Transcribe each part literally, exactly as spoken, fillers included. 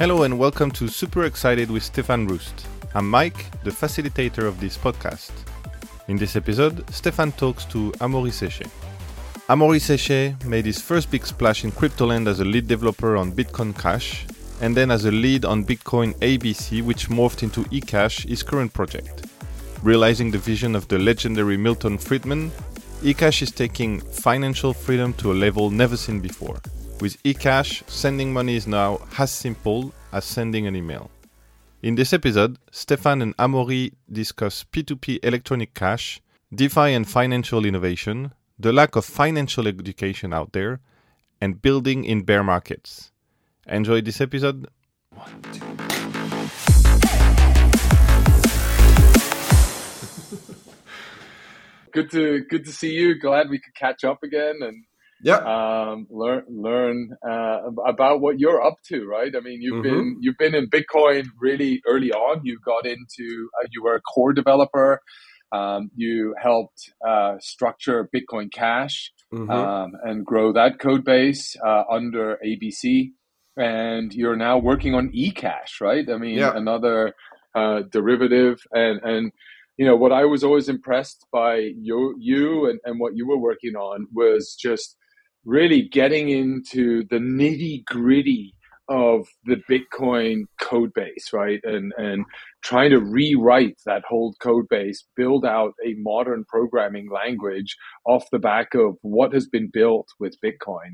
Hello and welcome to Super Excited with Stefan Rust. I'm Mike, the facilitator of this podcast. In this episode, Stefan talks to Amaury Séchet. Amaury Séchet made his first big splash in cryptoland as a lead developer on Bitcoin Cash, and then as a lead on Bitcoin A B C, which morphed into eCash, his current project. Realizing the vision of the legendary Milton Friedman, eCash is taking financial freedom to a level never seen before. With eCash, sending money is now as simple as sending an email. In this episode, Stefan and Amaury discuss P two P electronic cash, DeFi and financial innovation, the lack of financial education out there, and building in bear markets. Enjoy this episode. One, two. Good to good to see you. Glad we could catch up again and yeah, um, learn learn uh, about what you're up to, right? I mean, you've mm-hmm. been you've been in Bitcoin really early on. You got into uh, you were a core developer. Um, you helped uh, structure Bitcoin Cash mm-hmm. um, and grow that code base uh, under A B C, and you're now working on eCash, right? I mean, yeah. another uh, derivative and and. You know, what I was always impressed by you, you and, and what you were working on was just really getting into the nitty gritty of the Bitcoin code base, right? And and trying to rewrite that whole code base, build out a modern programming language off the back of what has been built with Bitcoin.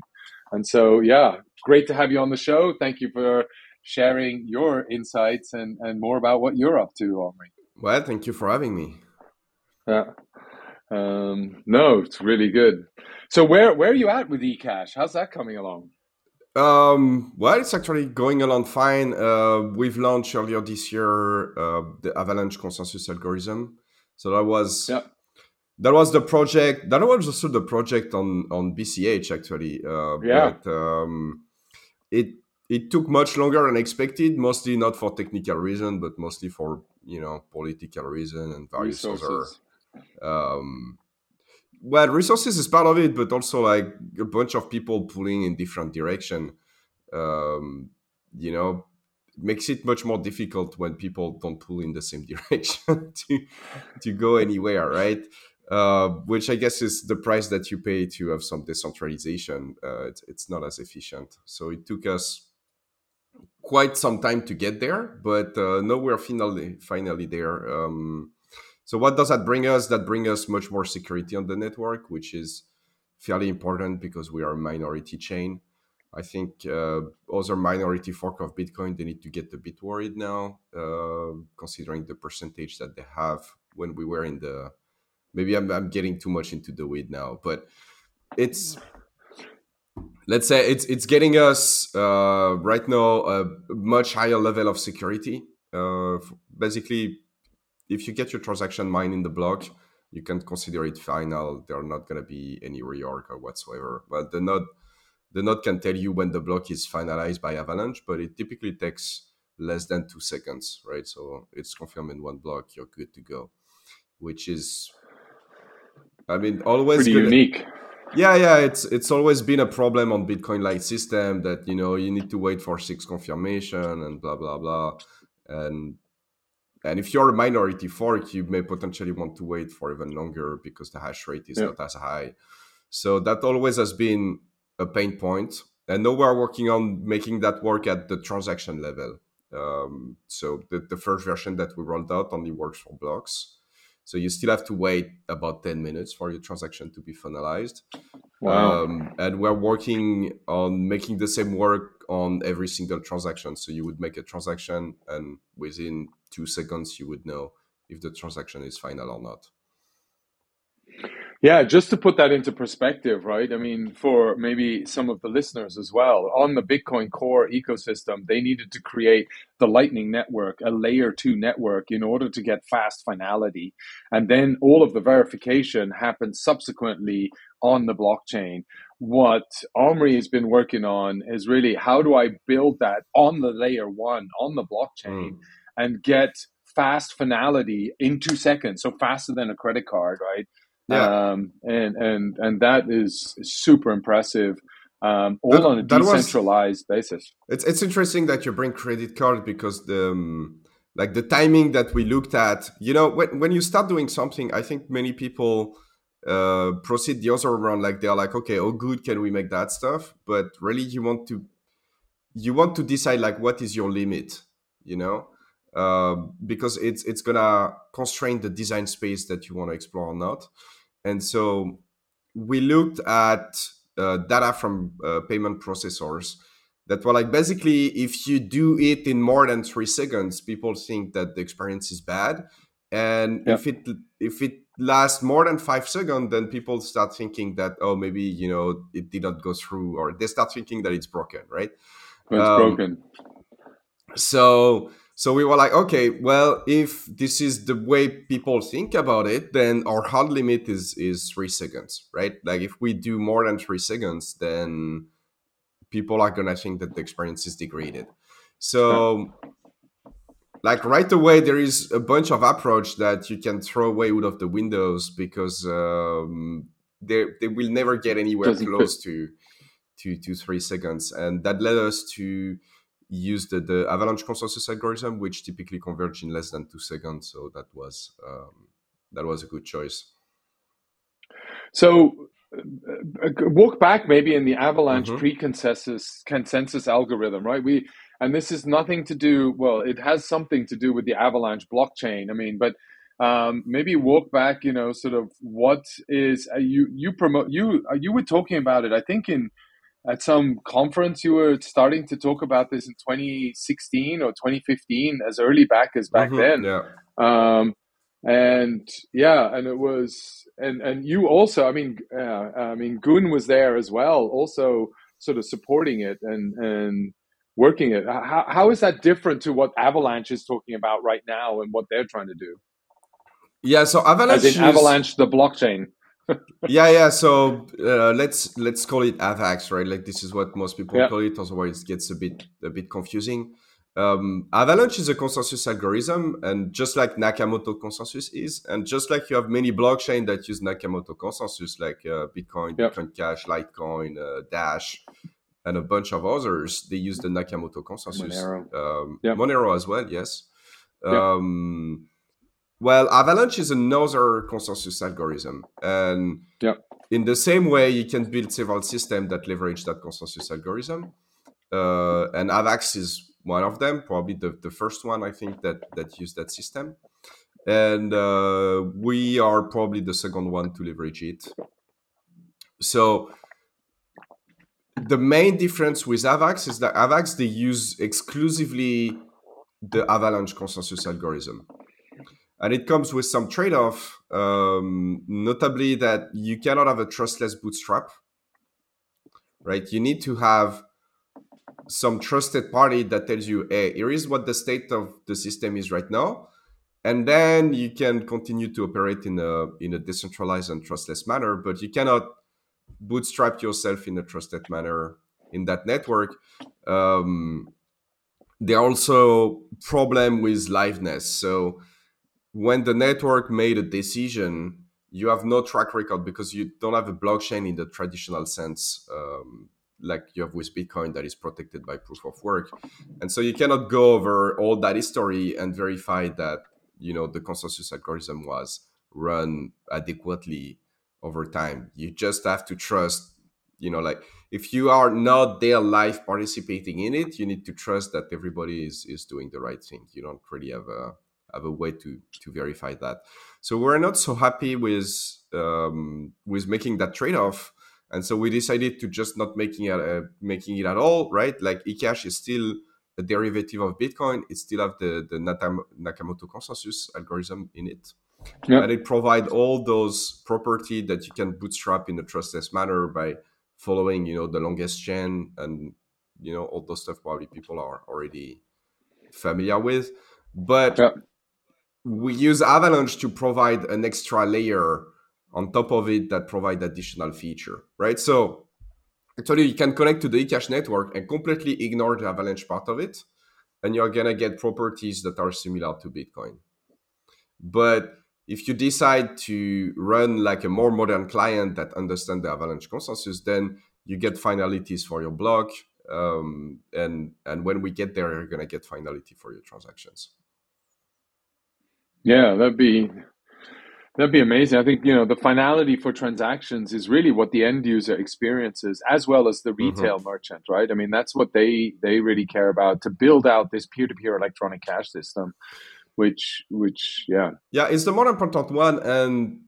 And so, yeah, great to have you on the show. Thank you for sharing your insights and, and more about what you're up to, Amaury. Well, thank you for having me. Yeah. Um, no, it's really good. So where, where are you at with eCash? How's that coming along? Um, well, it's actually going along fine. Uh, we've launched earlier this year uh, the Avalanche consensus algorithm. So that was yeah. that was the project. That was also the project on, on B C H, actually. Uh, yeah. But um, it, it took much longer than expected, mostly not for technical reasons, but mostly for you know, political reason and various resources. other, um, well, resources is part of it, but also like a bunch of people pulling in different direction, um, you know, makes it much more difficult when people don't pull in the same direction to, to go anywhere. Right. Uh, which I guess is the price that you pay to have some decentralization. Uh, it's, it's not as efficient. So it took us quite some time to get there, but uh, no, we're finally finally there. Um, so what does that bring us? That brings us much more security on the network, which is fairly important because we are a minority chain. I think uh, other minority fork of Bitcoin, they need to get a bit worried now, uh, considering the percentage that they have when we were in the... Maybe I'm, I'm getting too much into the weed now, but it's... Let's say it's it's getting us uh, right now a much higher level of security. Uh, basically, if you get your transaction mined in the block, you can consider it final. There are not going to be any reorg or whatsoever. Well, the node the node can tell you when the block is finalized by Avalanche, but it typically takes less than two seconds, right? So it's confirmed in one block, you're good to go, which is, I mean, always pretty good. Unique. Yeah, yeah, it's it's always been a problem on Bitcoin Lite system that, you know, you need to wait for six confirmation and blah, blah, blah. And and if you're a minority fork, you may potentially want to wait for even longer because the hash rate is yeah. not as high. So that always has been a pain point. And now we're working on making that work at the transaction level. Um, so the, the first version that we rolled out only works for blocks. So you still have to wait about ten minutes for your transaction to be finalized. Wow. Um, and we're working on making the same work on every single transaction. So you would make a transaction and within two seconds, you would know if the transaction is final or not. Yeah, just to put that into perspective, right? I mean, for maybe some of the listeners as well, on the Bitcoin Core ecosystem, they needed to create the Lightning Network, a layer two network, in order to get fast finality. And then all of the verification happens subsequently on the blockchain. What Amaury has been working on is really, how do I build that on the layer one, on the blockchain, mm. and get fast finality in two seconds, so faster than a credit card, right? Yeah. Um, and, and, and that is super impressive. um, all that, on a decentralized was, basis. It's it's interesting that you bring credit card, because the um, like the timing that we looked at, you know, when when you start doing something, I think many people uh, proceed the other round. Like they're like, okay, oh good, can we make that stuff? But really, you want to you want to decide like what is your limit, you know. Uh, because it's it's gonna constrain the design space that you want to explore or not. And so we looked at uh, data from uh, payment processors that were like, basically, if you do it in more than three seconds, people think that the experience is bad. And yeah. if it if it lasts more than five seconds, then people start thinking that, oh, maybe, you know, it did not go through, or they start thinking that it's broken, right? It's um, broken. So... So we were like, okay, well, if this is the way people think about it, then our hard limit is is three seconds, right? Like if we do more than three seconds, then people are gonna think that the experience is degraded. So like right away, there is a bunch of approach that you can throw away out of the windows, because um, they they will never get anywhere close to, to, to three seconds. And that led us to use the, the Avalanche consensus algorithm, which typically converge in less than two seconds. So that was um, that was a good choice. So uh, walk back maybe in the Avalanche mm-hmm. pre-consensus consensus algorithm, right? We and this is nothing to do. Well, it has something to do with the Avalanche blockchain. I mean, but um, maybe walk back. You know, sort of what is uh, you you promote you uh, you were talking about it. I think in. At some conference, you were starting to talk about this in twenty sixteen or twenty fifteen, as early back as back mm-hmm, then. Yeah. Um, and yeah, and it was, and, and you also, I mean, uh, I mean, Gun was there as well, also sort of supporting it and, and working it. How, how is that different to what Avalanche is talking about right now and what they're trying to do? Yeah, so Avalanche As in Avalanche, is... the blockchain. yeah, yeah. So uh, let's let's call it Avax, right? Like this is what most people yeah. call it. Otherwise, it gets a bit a bit confusing. Um, Avalanche is a consensus algorithm, and just like Nakamoto consensus is, and just like you have many blockchain that use Nakamoto consensus, like uh, Bitcoin, yeah. Bitcoin Cash, Litecoin, uh, Dash, and a bunch of others, they use the Nakamoto consensus. Monero, um, yeah. Monero as well, yes. Um, yeah. Well, Avalanche is another consensus algorithm. And yeah. in the same way, you can build several systems that leverage that consensus algorithm. Uh, and Avax is one of them, probably the, the first one, I think, that, that used that system. And uh, we are probably the second one to leverage it. So the main difference with Avax is that Avax, they use exclusively the Avalanche consensus algorithm. And it comes with some trade-off, um, notably that you cannot have a trustless bootstrap, right? You need to have some trusted party that tells you, hey, here is what the state of the system is right now. And then you can continue to operate in a in a decentralized and trustless manner, but you cannot bootstrap yourself in a trusted manner in that network. Um, there are also problem with liveness. So when the network made a decision, you have no track record because you don't have a blockchain in the traditional sense, um, like you have with Bitcoin that is protected by proof of work. And so you cannot go over all that history and verify that, you know, the consensus algorithm was run adequately over time. You just have to trust, you know, like if you are not there live participating in it, you need to trust that everybody is, is doing the right thing. You don't really have a... have a way to to verify that. So we're not so happy with um, with making that trade-off. And so we decided to just not making it, uh, making it at all, right? Like eCash is still a derivative of Bitcoin. It still have the, the Natam- Nakamoto consensus algorithm in it. Yep. And it provides all those property that you can bootstrap in a trustless manner by following, you know, the longest chain and, you know, all those stuff probably people are already familiar with. But... Yep. We use Avalanche to provide an extra layer on top of it that provide additional feature, right? So actually you can connect to the eCash network and completely ignore the Avalanche part of it. And you're going to get properties that are similar to Bitcoin. But if you decide to run like a more modern client that understands the Avalanche consensus, then you get finalities for your block. Um, and and when we get there, you're going to get finality for your transactions. Yeah, that'd be that'd be amazing. I think, you know, the finality for transactions is really what the end user experiences, as well as the retail mm-hmm. merchant, right? I mean, that's what they they really care about, to build out this peer-to-peer electronic cash system, which which yeah yeah is the more important one. And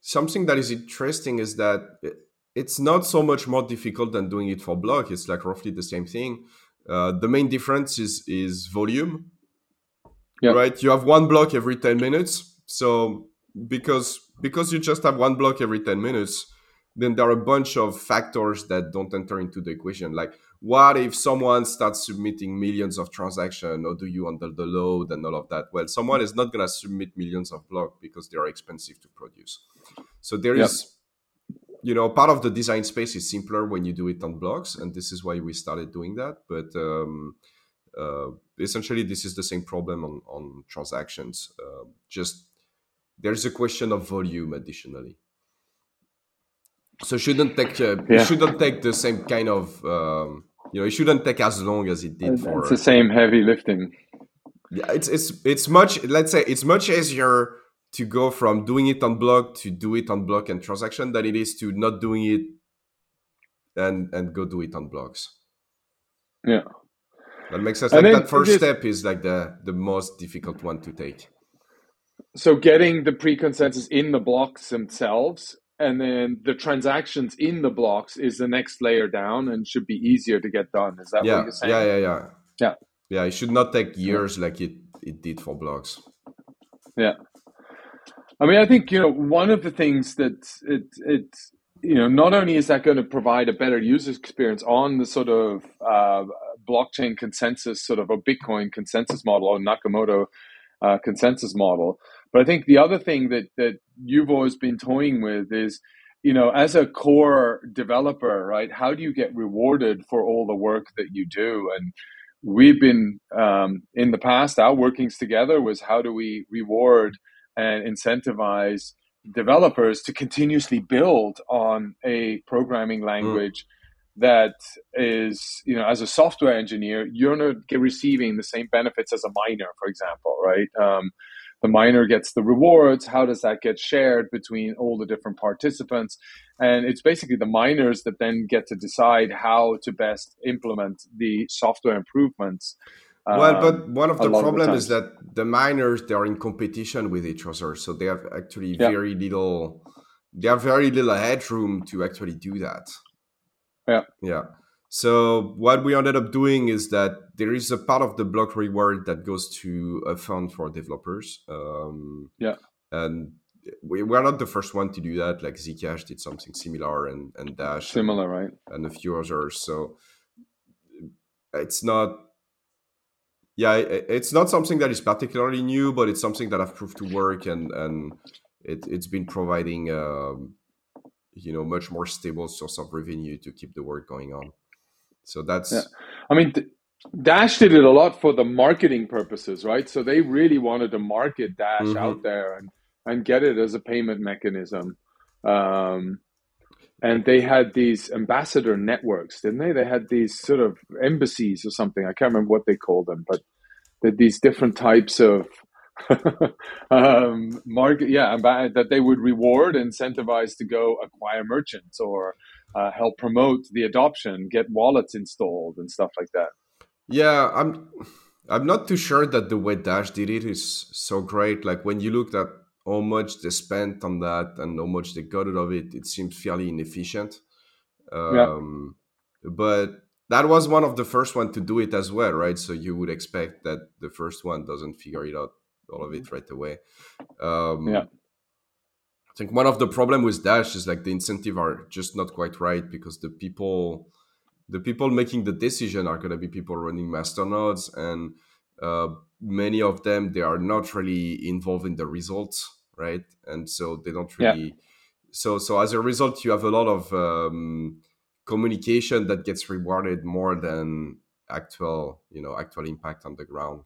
something that is interesting is that it, it's not so much more difficult than doing it for block. It's like roughly the same thing. Uh, the main difference is is volume, yeah. right? You have one block every ten minutes. So because because you just have one block every ten minutes, then there are a bunch of factors that don't enter into the equation. Like, what if someone starts submitting millions of transactions, or do you handle the load and all of that? Well, someone is not going to submit millions of blocks because they are expensive to produce. So there yeah. is... You know, part of the design space is simpler when you do it on blocks, and this is why we started doing that. But um, uh, essentially, this is the same problem on, on transactions. Uh, just there's a question of volume additionally. So shouldn't take uh, yeah. shouldn't take the same kind of um, you know, it shouldn't take as long as it did it's for. It's the same heavy lifting. Yeah, it's it's it's much. Let's say it's much easier to go from doing it on block to do it on block and transaction than it is to not doing it and and go do it on blocks. Yeah. That makes sense. Like that first step is like the, the most difficult one to take. So getting the pre-consensus in the blocks themselves, and then the transactions in the blocks is the next layer down and should be easier to get done. Is that yeah. what you're saying? Yeah, yeah, yeah. Yeah. Yeah, it should not take years like it, it did for blocks. Yeah. I mean, I think, you know, one of the things that it, it, you know, not only is that going to provide a better user experience on the sort of uh, blockchain consensus, sort of a Bitcoin consensus model or Nakamoto uh, consensus model, but I think the other thing that, that you've always been toying with is, you know, as a core developer, right, how do you get rewarded for all the work that you do? And we've been, um, in the past, our workings together was how do we reward and incentivize developers to continuously build on a programming language mm. that is, you know, as a software engineer, you're not receiving the same benefits as a miner, for example, right? Um, the miner gets the rewards. How does that get shared between all the different participants? And it's basically the miners that then get to decide how to best implement the software improvements. Well, but one of the problems is that the miners, they are in competition with each other. So they have actually yeah. very little, they have very little headroom to actually do that. Yeah. Yeah. So what we ended up doing is that there is a part of the block reward that goes to a fund for developers. Um, yeah. And we were not the first one to do that. Like Zcash did something similar, and, and Dash. Similar, and, right. And a few others. So it's not... Yeah, it's not something that is particularly new, but it's something that I've proved to work, and and it, it's been providing, um, you know, much more stable source of revenue to keep the work going on. So that's... Yeah. I mean, Dash did it a lot for the marketing purposes, right? So they really wanted to market Dash mm-hmm. out there and, and get it as a payment mechanism. Um, and they had these ambassador networks, didn't they? They had these sort of embassies or something. I can't remember what they called them, but these different types of um, market, yeah, that they would reward, incentivize to go acquire merchants or uh, help promote the adoption, get wallets installed and stuff like that. Yeah, I'm, I'm not too sure that the way Dash did it is so great. Like when you looked at how much they spent on that and how much they got out of it, it seems fairly inefficient. Um, yeah. But that was one of the first one to do it as well, right? So you would expect that the first one doesn't figure it out, all of it right away. Um, yeah. I think one of the problem with Dash is like the incentive are just not quite right, because the people, the people making the decision are going to be people running masternodes, and uh, many of them, they are not really involved in the results, right? And so they don't really... Yeah. So so as a result, you have a lot of um, communication that gets rewarded more than actual, you know, actual impact on the ground.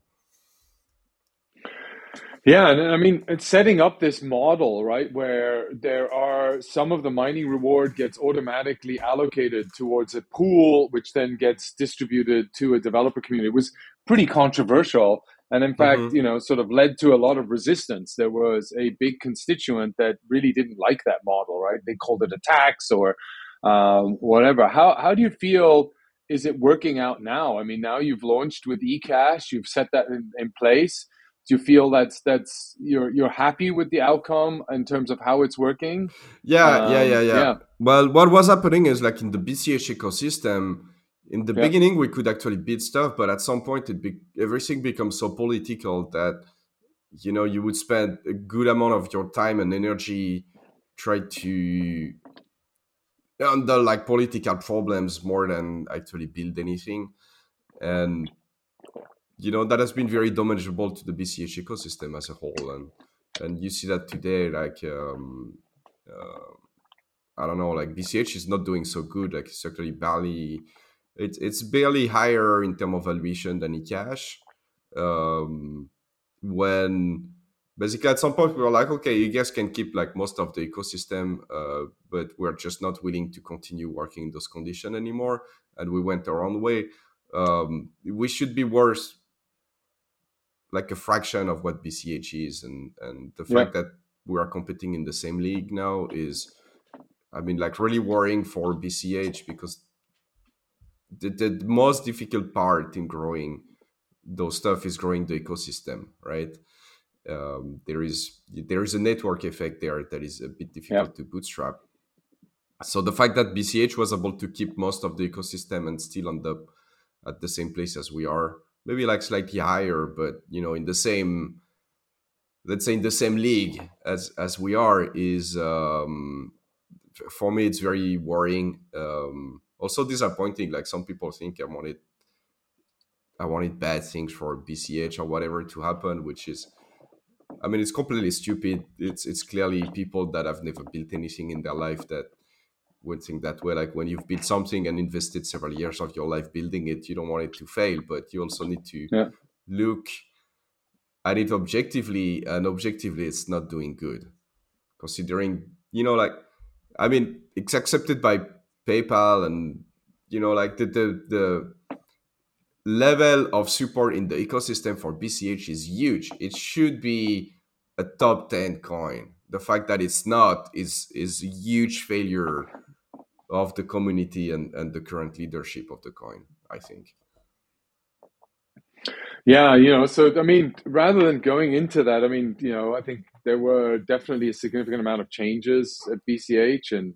Yeah, and I mean, it's setting up this model, right, where there are some of the mining reward gets automatically allocated towards a pool, which then gets distributed to a developer community. It was pretty controversial. And in fact, mm-hmm. you know, sort of led to a lot of resistance. There was a big constituent that really didn't like that model, right? They called it a tax or um, whatever. How how do you feel? Is it working out now? I mean, now you've launched with eCash, you've set that in, in place. Do you feel that's that's you're you're happy with the outcome in terms of how it's working? Yeah, um, yeah, yeah, yeah, yeah. Well, what was happening is like in the B C H ecosystem, in the yeah. beginning we could actually bid stuff, but at some point it be- everything becomes so political that you know you would spend a good amount of your time and energy trying to handle like political problems more than actually build anything, and you know, that has been very damageable to the B C H ecosystem as a whole. And and you see that today, like, um, uh, I don't know, like B C H is not doing so good. Like it's actually barely, it, it's barely higher in terms of valuation than eCash. Um, when basically at some point we were like, okay, you guys can keep like most of the ecosystem, uh, but we're just not willing to continue working in those conditions anymore. And we went our own way. Um, we should be worth like a fraction of what B C H is, and and the fact yeah. that we are competing in the same league now is, I mean, like really worrying for B C H, because the, the most difficult part in growing those stuff is growing the ecosystem, right? Um, there is there is a network effect there that is a bit difficult yeah. to bootstrap. So the fact that B C H was able to keep most of the ecosystem and still end up at the same place as we are, maybe like slightly higher, but you know, in the same, let's say in the same league as as we are, is um, for me it's very worrying. Um, also disappointing. Like some people think I wanted, I wanted bad things for B C H or whatever to happen, which is, I mean, it's completely stupid. It's it's clearly people that have never built anything in their life that would think that way. Like when you've built something and invested several years of your life building it, you don't want it to fail, but you also need to yeah. look at it objectively, and objectively it's not doing good, considering, you know, like, I mean, it's accepted by PayPal, and you know, like the the, the level of support in the ecosystem for B C H is huge. It should be a top ten coin. The fact that it's not is is a huge failure of the community and, and the current leadership of the coin, I think. Yeah, you know, so, I mean, rather than going into that, I mean, you know, I think there were definitely a significant amount of changes at B C H. And,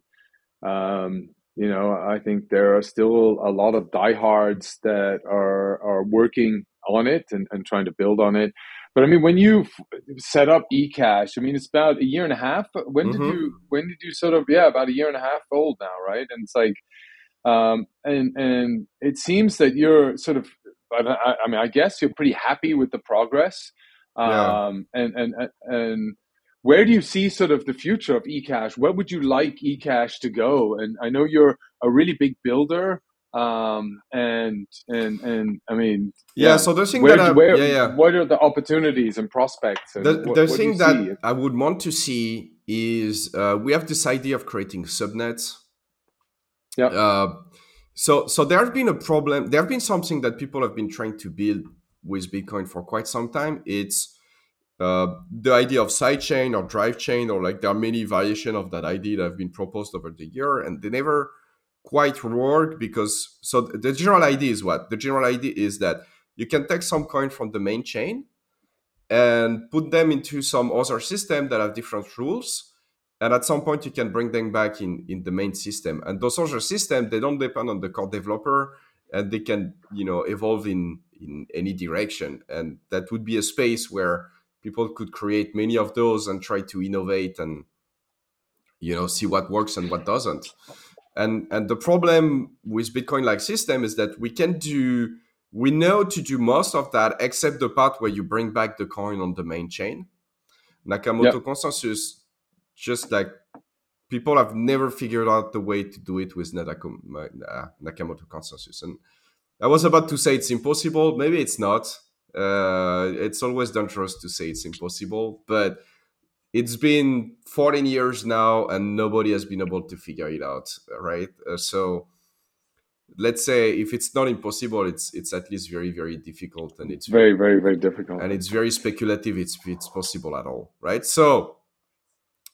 um, you know, I think there are still a lot of diehards that are, are working on it and, and trying to build on it. But I mean, when you set up eCash, I mean, it's about a year and a half. When mm-hmm. did you, when did you sort of, yeah, about a year and a half old now, right? And it's like, um, and and it seems that you're sort of, I, I mean, I guess you're pretty happy with the progress. Um, yeah. And and and where do you see sort of the future of eCash? Where would you like eCash to go? And I know you're a really big builder. Um and and and I mean yeah, yeah. so the thing where, that I, where, yeah, yeah. what are the opportunities and prospects? And the the what, thing what that see? I would want to see is uh, we have this idea of creating subnets. Yeah. Uh, so so there have been a problem. There have been something that people have been trying to build with Bitcoin for quite some time. It's uh, the idea of sidechain or drive chain, or like there are many variations of that idea that have been proposed over the year, and they never quite work because so the general idea is what the general idea is that you can take some coin from the main chain and put them into some other system that have different rules, and at some point you can bring them back in in the main system, and those other systems, they don't depend on the core developer, and they can, you know, evolve in in any direction. And that would be a space where people could create many of those and try to innovate and, you know, see what works and what doesn't. And and the problem with Bitcoin-like system is that we can do, we know to do most of that, except the part where you bring back the coin on the main chain. Nakamoto yep. consensus, just like people have never figured out the way to do it with Nakamoto consensus. And I was about to say it's impossible. Maybe it's not. Uh, it's always dangerous to say it's impossible, but it's been fourteen years now and nobody has been able to figure it out, right? Uh, so let's say if it's not impossible, it's it's at least very, very difficult. And it's very, very, very difficult. And it's very speculative if it's, it's possible at all, right? So,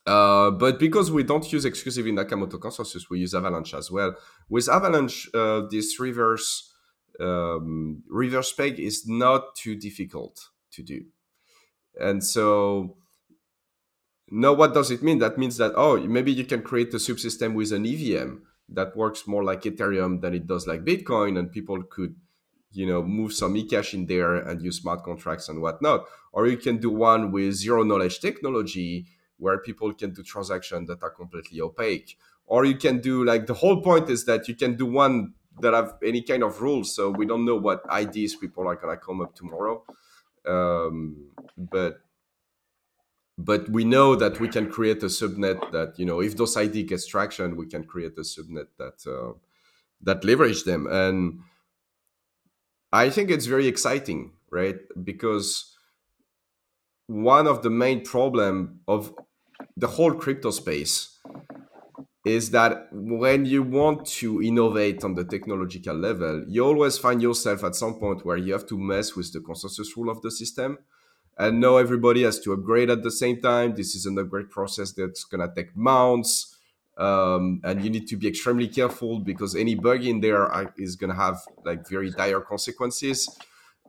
uh, but because we don't use exclusively Nakamoto consensus, we use Avalanche as well. With Avalanche, uh, this reverse um, reverse peg is not too difficult to do. And so... Now, what does it mean? That means that, oh, maybe you can create a subsystem with an E V M that works more like Ethereum than it does like Bitcoin, and people could, you know, move some eCash in there and use smart contracts and whatnot. Or you can do one with zero-knowledge technology where people can do transactions that are completely opaque. Or you can do, like, the whole point is that you can do one that have any kind of rules, so we don't know what I Ds people are going to come up tomorrow. Um, but... But we know that we can create a subnet that, you know, if those I D gets traction, we can create a subnet that uh, that leverage them. And I think it's very exciting, right? Because one of the main problem of the whole crypto space is that when you want to innovate on the technological level, you always find yourself at some point where you have to mess with the consensus rule of the system. And no, everybody has to upgrade at the same time. This is an upgrade process that's going to take months. Um, and you need to be extremely careful because any bug in there are, is going to have like very dire consequences.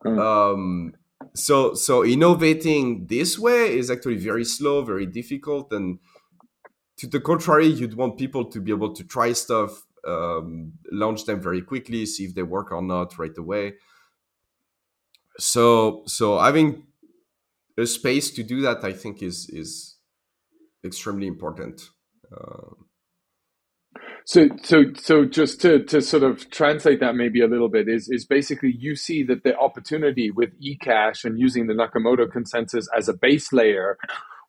Mm. Um, so so innovating this way is actually very slow, very difficult. And to the contrary, you'd want people to be able to try stuff, um, launch them very quickly, see if they work or not right away. So, so having... a space to do that, I think, is is extremely important. Uh, so, so, so, just to, to sort of translate that maybe a little bit is is basically you see that the opportunity with eCash and using the Nakamoto consensus as a base layer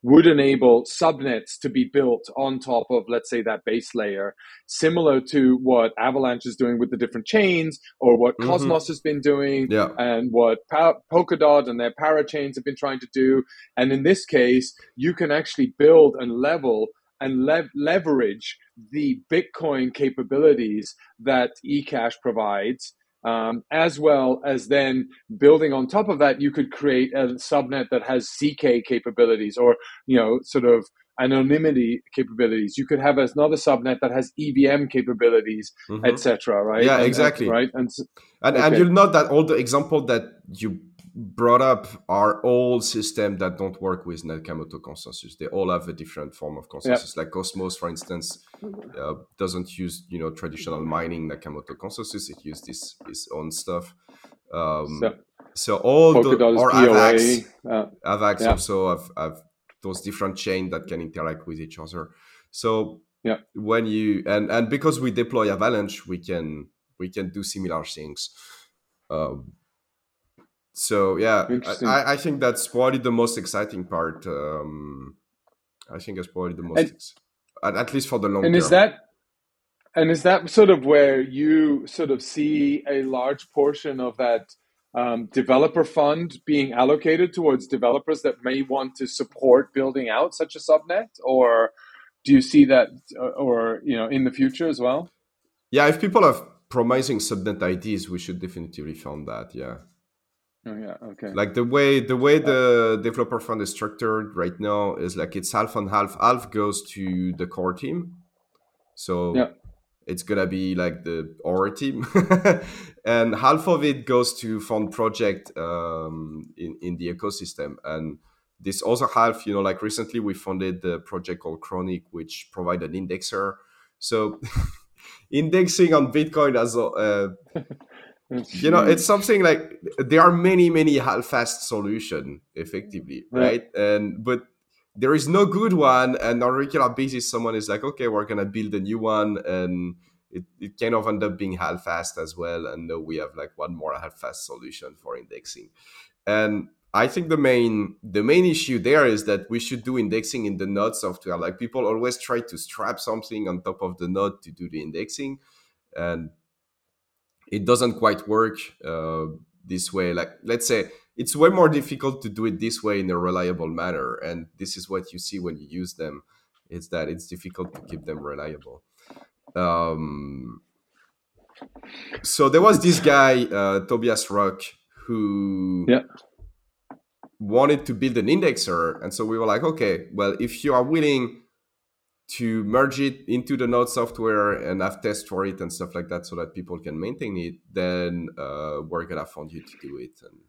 would enable subnets to be built on top of, let's say, that base layer, similar to what Avalanche is doing with the different chains or what Cosmos mm-hmm. has been doing yeah. and what pa- Polkadot and their parachains have been trying to do. And in this case, you can actually build and level and le- leverage the Bitcoin capabilities that eCash provides. Um, as well as then building on top of that, you could create a subnet that has Z K capabilities or, you know, sort of anonymity capabilities. You could have another subnet that has E V M capabilities, mm-hmm. et cetera, right? Yeah, and, exactly. And, right. And, and, okay. and you'll note that all the examples that you brought up are all systems that don't work with Nakamoto consensus. They all have a different form of consensus. Yep. Like Cosmos, for instance, uh, doesn't use, you know, traditional mining Nakamoto consensus. It uses this its own stuff. Um, so, so all the or Avax, uh, Avax yeah. also have, have those different chains that can interact with each other. So yeah. when you and and because we deploy Avalanche, we can we can do similar things. Um, So, yeah, I, I think that's probably the most exciting part. Um, I think that's probably the most, and, ex- at least for the long and term. And is that and is that sort of where you sort of see a large portion of that um, developer fund being allocated towards developers that may want to support building out such a subnet? Or do you see that or, you know, in the future as well? Yeah, if people have promising subnet I Ds, we should definitely fund that, yeah. Oh, yeah. Okay. Like the way the way the developer fund is structured right now is like it's half and half. Half goes to the core team, so yeah. it's gonna be like the our team, and half of it goes to fund project um, in in the ecosystem. And this other half, you know, like recently we funded the project called Chronik, which provide an indexer. So indexing on Bitcoin as a uh, you know, it's something like there are many, many half-assed solutions, effectively, right? right? And but there is no good one, and on a regular basis, someone is like, okay, we're gonna build a new one, and it, it kind of end up being half-assed as well. And now we have like one more half-assed solution for indexing. And I think the main the main issue there is that we should do indexing in the node software. Like people always try to strap something on top of the node to do the indexing, and it doesn't quite work uh, this way. Like, let's say it's way more difficult to do it this way in a reliable manner. And this is what you see when you use them, is that it's difficult to keep them reliable. Um, so there was this guy, uh, Tobias Ruck, who yeah. wanted to build an indexer. And so we were like, okay, well, if you are willing to merge it into the node software and have tests for it and stuff like that so that people can maintain it, then uh, we're going to fund you to do it. And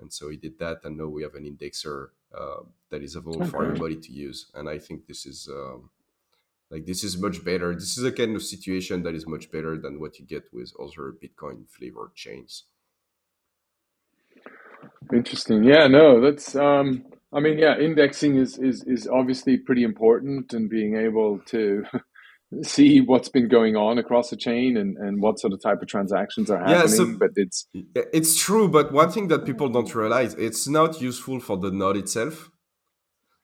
and so he did that. And now we have an indexer uh, that is available okay. for everybody to use. And I think this is um, like this is much better. This is a kind of situation that is much better than what you get with other Bitcoin flavored chains. Interesting. Yeah, no, that's... Um... I mean, yeah, indexing is, is, is obviously pretty important, and being able to see what's been going on across the chain and, and what sort of type of transactions are happening. Yeah, so but it's it's true. But one thing that people don't realize, it's not useful for the node itself.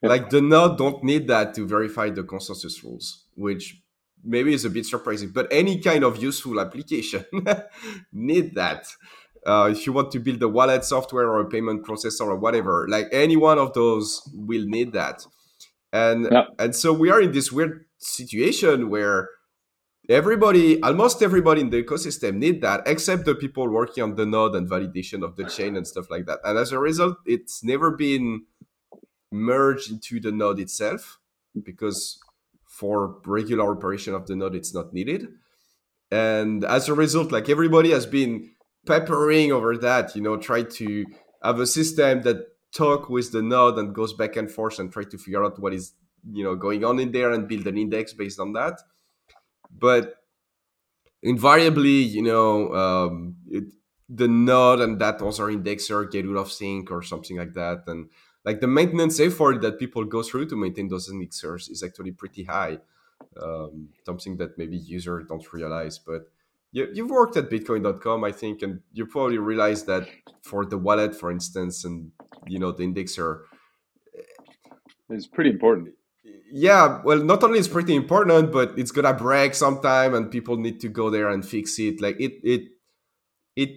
Yeah. Like the node don't need that to verify the consensus rules, which maybe is a bit surprising, but any kind of useful application need that. Uh, if you want to build a wallet software or a payment processor or whatever, like any one of those will need that. And yeah. and so we are in this weird situation where everybody, almost everybody in the ecosystem need that, except the people working on the node and validation of the chain and stuff like that. And as a result, it's never been merged into the node itself, because for regular operation of the node, it's not needed. And as a result, like everybody has been peppering over that, you know, try to have a system that talk with the node and goes back and forth and try to figure out what is, you know, going on in there and build an index based on that. But invariably, you know, um, it, the node and that other indexer get rid of sync or something like that. And like the maintenance effort that people go through to maintain those indexers is actually pretty high. Um, something that maybe users don't realize, but you've worked at Bitcoin dot com, I think, and you probably realize that for the wallet, for instance, and, you know, the indexer. It's pretty important. Yeah. Well, not only it's pretty important, but it's going to break sometime and people need to go there and fix it. Like it, it, it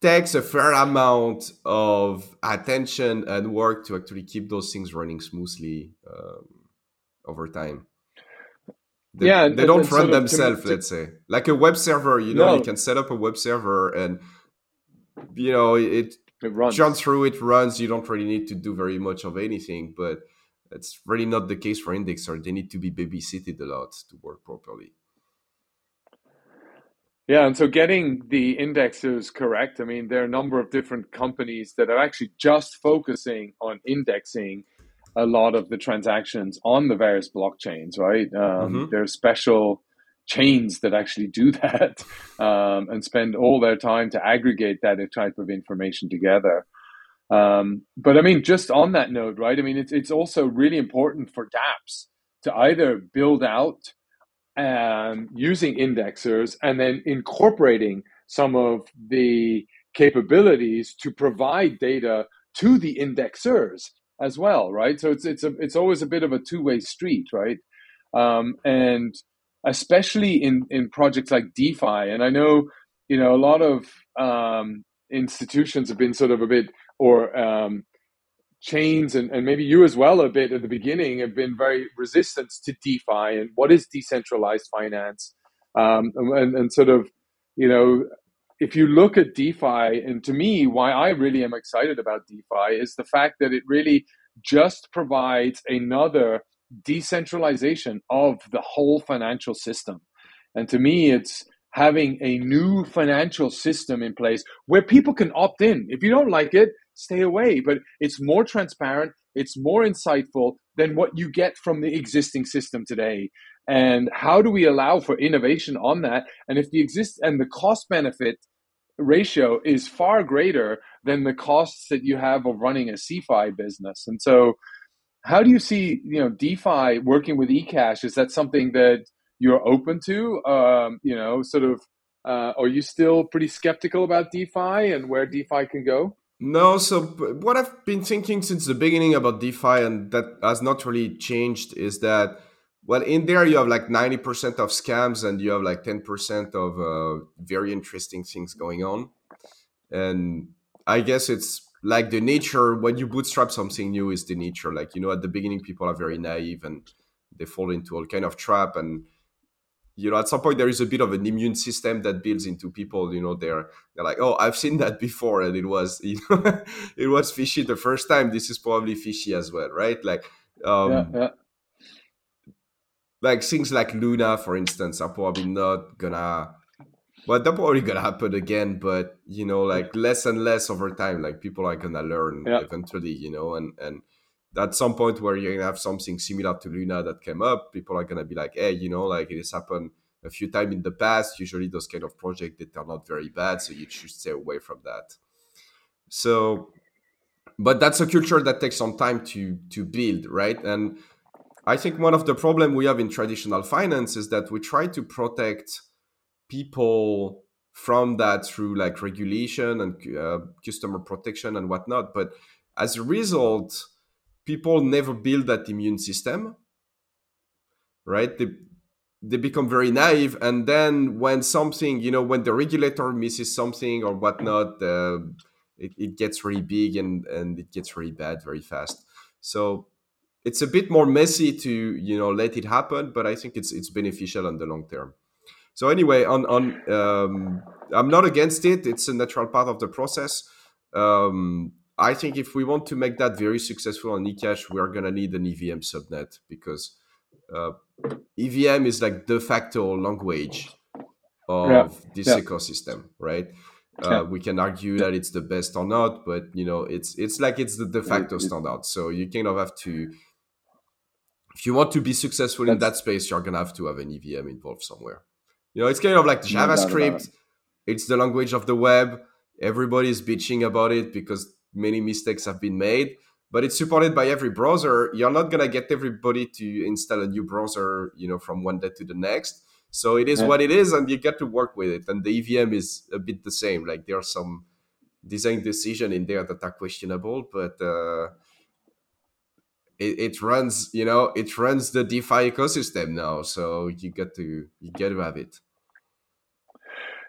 takes a fair amount of attention and work to actually keep those things running smoothly um, over time. They, yeah, they don't run themselves, to, to, let's say. Like a web server, you know, no. you can set up a web server and, you know, it, it runs. Jump through, it runs. You don't really need to do very much of anything, but it's really not the case for indexer. They need to be babysitted a lot to work properly. Yeah, and so getting the indexers correct, I mean, there are a number of different companies that are actually just focusing on indexing a lot of the transactions on the various blockchains, right? Um, mm-hmm. There are special chains that actually do that um, and spend all their time to aggregate that type of information together. Um, but I mean, just on that note, right? I mean, it's it's also really important for dApps to either build out um, using indexers and then incorporating some of the capabilities to provide data to the indexers as well, right? So it's it's a, it's always a bit of a two-way street, right? Um, and especially in, in projects like DeFi, and I know you know a lot of um, institutions have been sort of a bit, or um, chains, and, and maybe you as well a bit at the beginning have been very resistant to DeFi and what is decentralized finance, um, and, and sort of you know. If you look at DeFi, and to me, why I really am excited about DeFi is the fact that it really just provides another decentralization of the whole financial system. And to me, it's having a new financial system in place where people can opt in. If you don't like it, stay away. But it's more transparent, it's more insightful than what you get from the existing system today. And how do we allow for innovation on that? And if the exist and the cost benefit ratio is far greater than the costs that you have of running a CeFi business. And so how do you see, you know, DeFi working with eCash? Is that something that you're open to, um, you know, sort of, uh, are you still pretty skeptical about DeFi and where DeFi can go? No, so what I've been thinking since the beginning about DeFi, and that has not really changed, is that, well, in there, you have like ninety percent of scams and you have like ten percent of uh, very interesting things going on. And I guess it's like the nature, when you bootstrap something new is the nature. Like, you know, at the beginning, people are very naive and they fall into all kind of trap. And, you know, at some point there is a bit of an immune system that builds into people, you know, they're, they're like, oh, I've seen that before. And it was, you know, it was fishy the first time. This is probably fishy as well. Right. Like, um, yeah, yeah. Like things like Luna, for instance, are probably not gonna, well, they're probably gonna happen again, but you know, like less and less over time, like people are gonna learn yeah. eventually, you know, and, and at some point where you're gonna have something similar to Luna that came up, people are gonna be like, hey, you know, like it has happened a few times in the past. Usually those kind of projects, they turn out very bad. So you should stay away from that. So, but that's a culture that takes some time to, to build, right? And I think one of the problems we have in traditional finance is that we try to protect people from that through like regulation and uh, customer protection and whatnot. But as a result, people never build that immune system, right? They, they become very naive. And then when something, you know, when the regulator misses something or whatnot, uh, it, it gets really big and, and it gets really bad very fast. So it's a bit more messy to, you know, let it happen, but I think it's it's beneficial in the long term. So anyway, on on um, I'm not against it. It's a natural part of the process. Um, I think if we want to make that very successful on eCash, we are going to need an E V M subnet because uh, E V M is like de facto language of yeah. this yeah. ecosystem, right? Uh, okay. We can argue that it's the best or not, but you know, it's it's like it's the de facto standard. So you kind of have to. If you want to be successful That's, in that space, you're going to have to have an E V M involved somewhere. You know, it's kind of like JavaScript. It's the language of the web. Everybody's bitching about it because many mistakes have been made, but it's supported by every browser. You're not going to get everybody to install a new browser, you know, from one day to the next. So it is yeah. what it is, and you get to work with it. And the E V M is a bit the same. Like there are some design decisions in there that are questionable, but uh, it, it runs, you know, it runs the DeFi ecosystem now. So you get to you get to have it.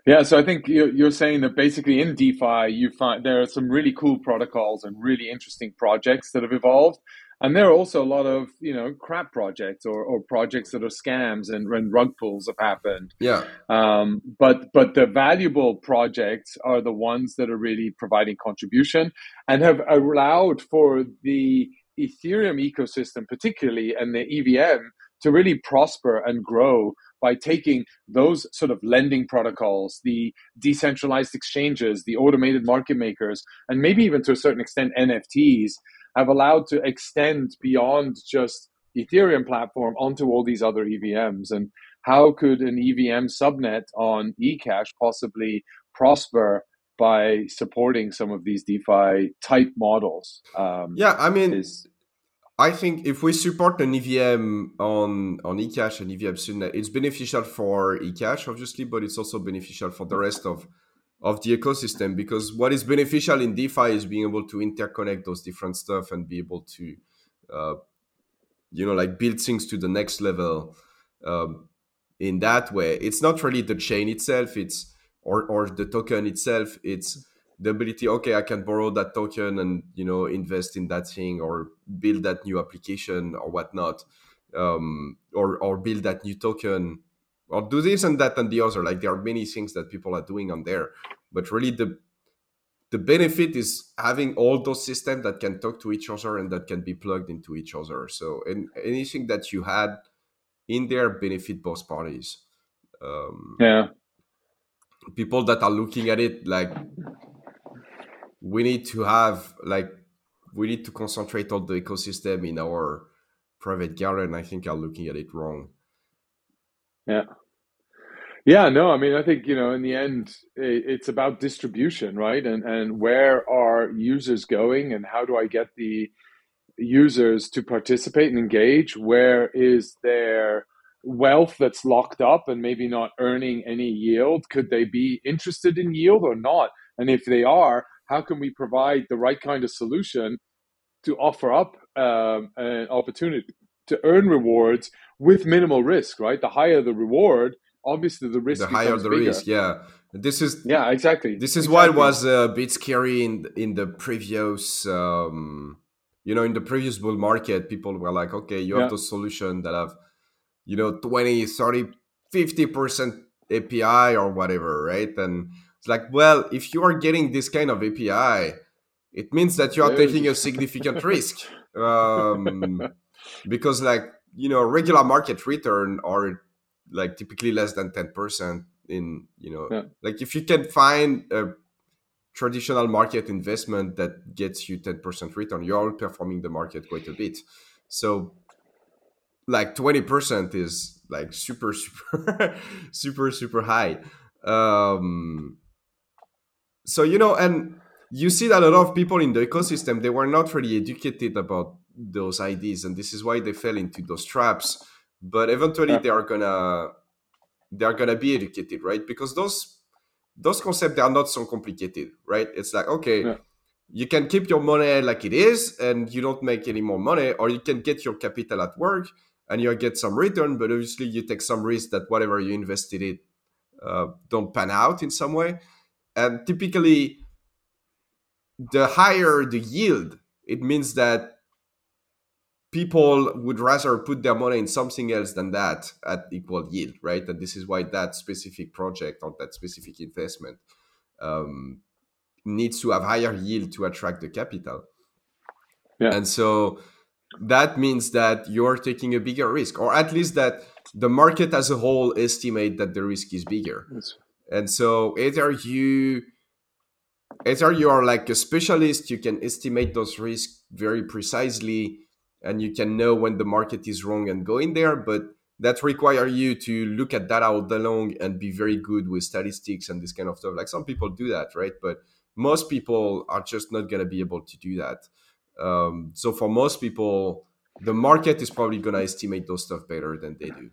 Yeah. So I think you're saying that basically in DeFi, you find there are some really cool protocols and really interesting projects that have evolved. And there are also a lot of, you know, crap projects or, or projects that are scams and, and rug pulls have happened. Yeah. Um, but but the valuable projects are the ones that are really providing contribution and have allowed for the Ethereum ecosystem, particularly, and the E V M to really prosper and grow by taking those sort of lending protocols, the decentralized exchanges, the automated market makers, and maybe even to a certain extent N F Ts, have allowed to extend beyond just Ethereum platform onto all these other E V Ms. And how could an E V M subnet on eCash possibly prosper by supporting some of these DeFi type models? Um, yeah, I mean, is... I think if we support an E V M on, on eCash and E V M subnet, it's beneficial for eCash, obviously, but it's also beneficial for the rest of of the ecosystem, because what is beneficial in DeFi is being able to interconnect those different stuff and be able to, uh, you know, like build things to the next level um, in that way. It's not really the chain itself, it's or, or the token itself. It's the ability, okay, I can borrow that token and, you know, invest in that thing or build that new application or whatnot, um, or, or build that new token. Or do this and that and the other. Like there are many things that people are doing on there, but really the the benefit is having all those systems that can talk to each other and that can be plugged into each other. So, and anything that you had in there benefit both parties. Um, yeah. People that are looking at it like we need to have like we need to concentrate on the ecosystem in our private garden. I think are looking at it wrong. Yeah. Yeah, no, I mean, I think, you know, in the end, it's about distribution, right? And and where are users going and how do I get the users to participate and engage? Where is their wealth that's locked up and maybe not earning any yield? Could they be interested in yield or not? And if they are, how can we provide the right kind of solution to offer up um, an opportunity to earn rewards with minimal risk, right? The higher the reward, obviously the risk. The higher the bigger. risk, yeah. This is yeah, exactly. This is exactly. why it was a bit scary in in the previous, um, you know, in the previous bull market. People were like, okay, you yeah. have the solution that have, you know, twenty, thirty, fifty percent A P I or whatever, right? And it's like, well, if you are getting this kind of A P I, it means that you are taking a significant risk, um, because like, you know, regular market return are like typically less than ten percent in, you know, yeah. like if you can find a traditional market investment that gets you ten percent return, you're outperforming the market quite a bit. So like twenty percent is like super, super, super, super high. Um, so, you know, and you see that a lot of people in the ecosystem, they were not really educated about those ideas. And this is why they fell into those traps. But eventually yeah. they are gonna they are gonna be educated, right? Because those those concepts, they are not so complicated, right? It's like, okay, yeah. you can keep your money like it is and you don't make any more money, or you can get your capital at work and you get some return, but obviously you take some risk that whatever you invested in uh, don't pan out in some way. And typically the higher the yield, it means that people would rather put their money in something else than that at equal yield, right? And this is why that specific project or that specific investment um, needs to have higher yield to attract the capital. Yeah. And so that means that you're taking a bigger risk, or at least that the market as a whole estimate that the risk is bigger. Yes. And so either you... either you are like a specialist, you can estimate those risks very precisely, and you can know when the market is wrong and go in there, but that requires you to look at data all day long and be very good with statistics and this kind of stuff. Like some people do that, right? But most people are just not going to be able to do that. Um, so for most people, the market is probably going to estimate those stuff better than they do.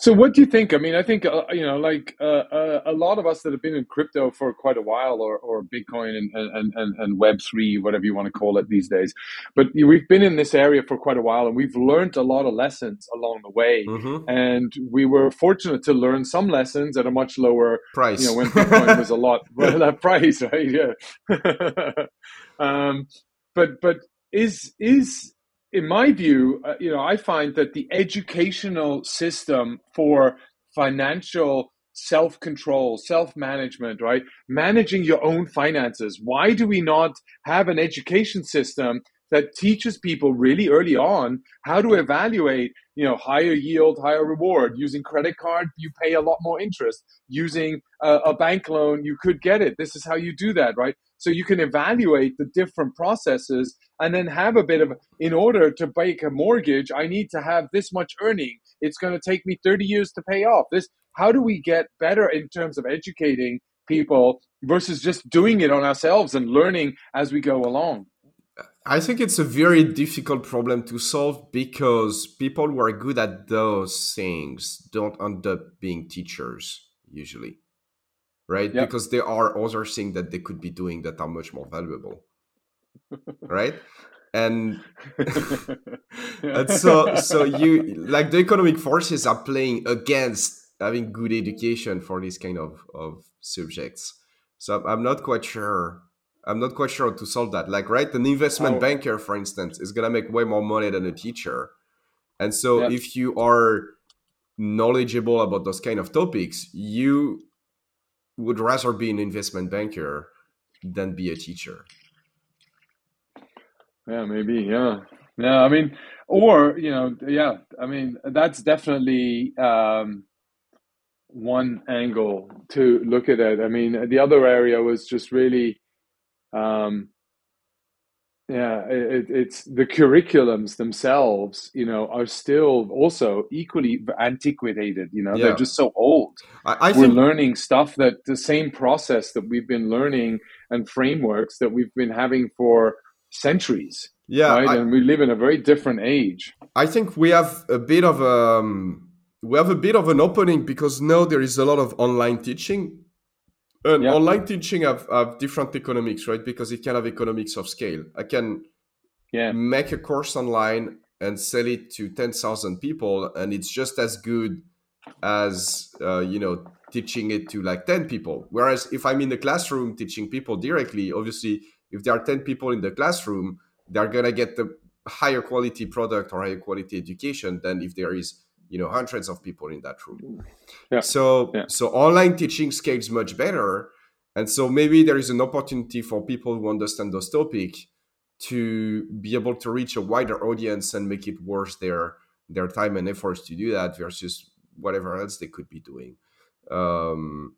So what do you think? I mean, I think, uh, you know, like uh, uh, a lot of us that have been in crypto for quite a while, or, or Bitcoin and, and, and, and Web three, whatever you want to call it these days. But we've been in this area for quite a while, and we've learned a lot of lessons along the way. Mm-hmm. And we were fortunate to learn some lessons at a much lower price, you know, when Bitcoin was a lot well, that price, right? Yeah. um, but but is is... in my view, uh, you know, I find that the educational system for financial self-control, self-management, right? Managing your own finances. Why do we not have an education system that teaches people really early on how to evaluate, you know, higher yield, higher reward? Using credit card, you pay a lot more interest. Using a, a bank loan, you could get it. This is how you do that, right? So you can evaluate the different processes and then have a bit of, in order to make a mortgage, I need to have this much earning. It's going to take me thirty years to pay off. This. How do we get better in terms of educating people versus just doing it on ourselves and learning as we go along? I think it's a very difficult problem to solve, because people who are good at those things don't end up being teachers usually, right? Yep. Because there are other things that they could be doing that are much more valuable, right? And, and so, so you like the economic forces are playing against having good education for this kind of, of subjects. So I'm not quite sure. I'm not quite sure how to solve that. Like, right, an investment oh. banker, for instance, is going to make way more money than a teacher. And so yep. if you are knowledgeable about those kind of topics, you would rather be an investment banker than be a teacher. Yeah, maybe. Yeah. Yeah. I mean, or, you know, yeah, I mean, that's definitely um, one angle to look at it. I mean, the other area was just really, Um, yeah, it, it's the curriculums themselves, you know, are still also equally antiquated, you know, yeah. they're just so old. I, I We're think... learning stuff that the same process that we've been learning and frameworks that we've been having for centuries. Yeah. Right? I... And we live in a very different age. I think we have a bit of, um, we have a bit of an opening, because now there is a lot of online teaching. And yeah. online teaching have, have different economics, right? Because it can have economics of scale. I can yeah. make a course online and sell it to ten thousand people, and it's just as good as uh, you know, teaching it to like ten people. Whereas if I'm in the classroom teaching people directly, obviously, if there are ten people in the classroom, they're gonna get the higher quality product or higher quality education than if there is, you know, hundreds of people in that room. Yeah. So, yeah. so online teaching scales much better. And so maybe there is an opportunity for people who understand those topics to be able to reach a wider audience and make it worth their their time and efforts to do that versus whatever else they could be doing. Um,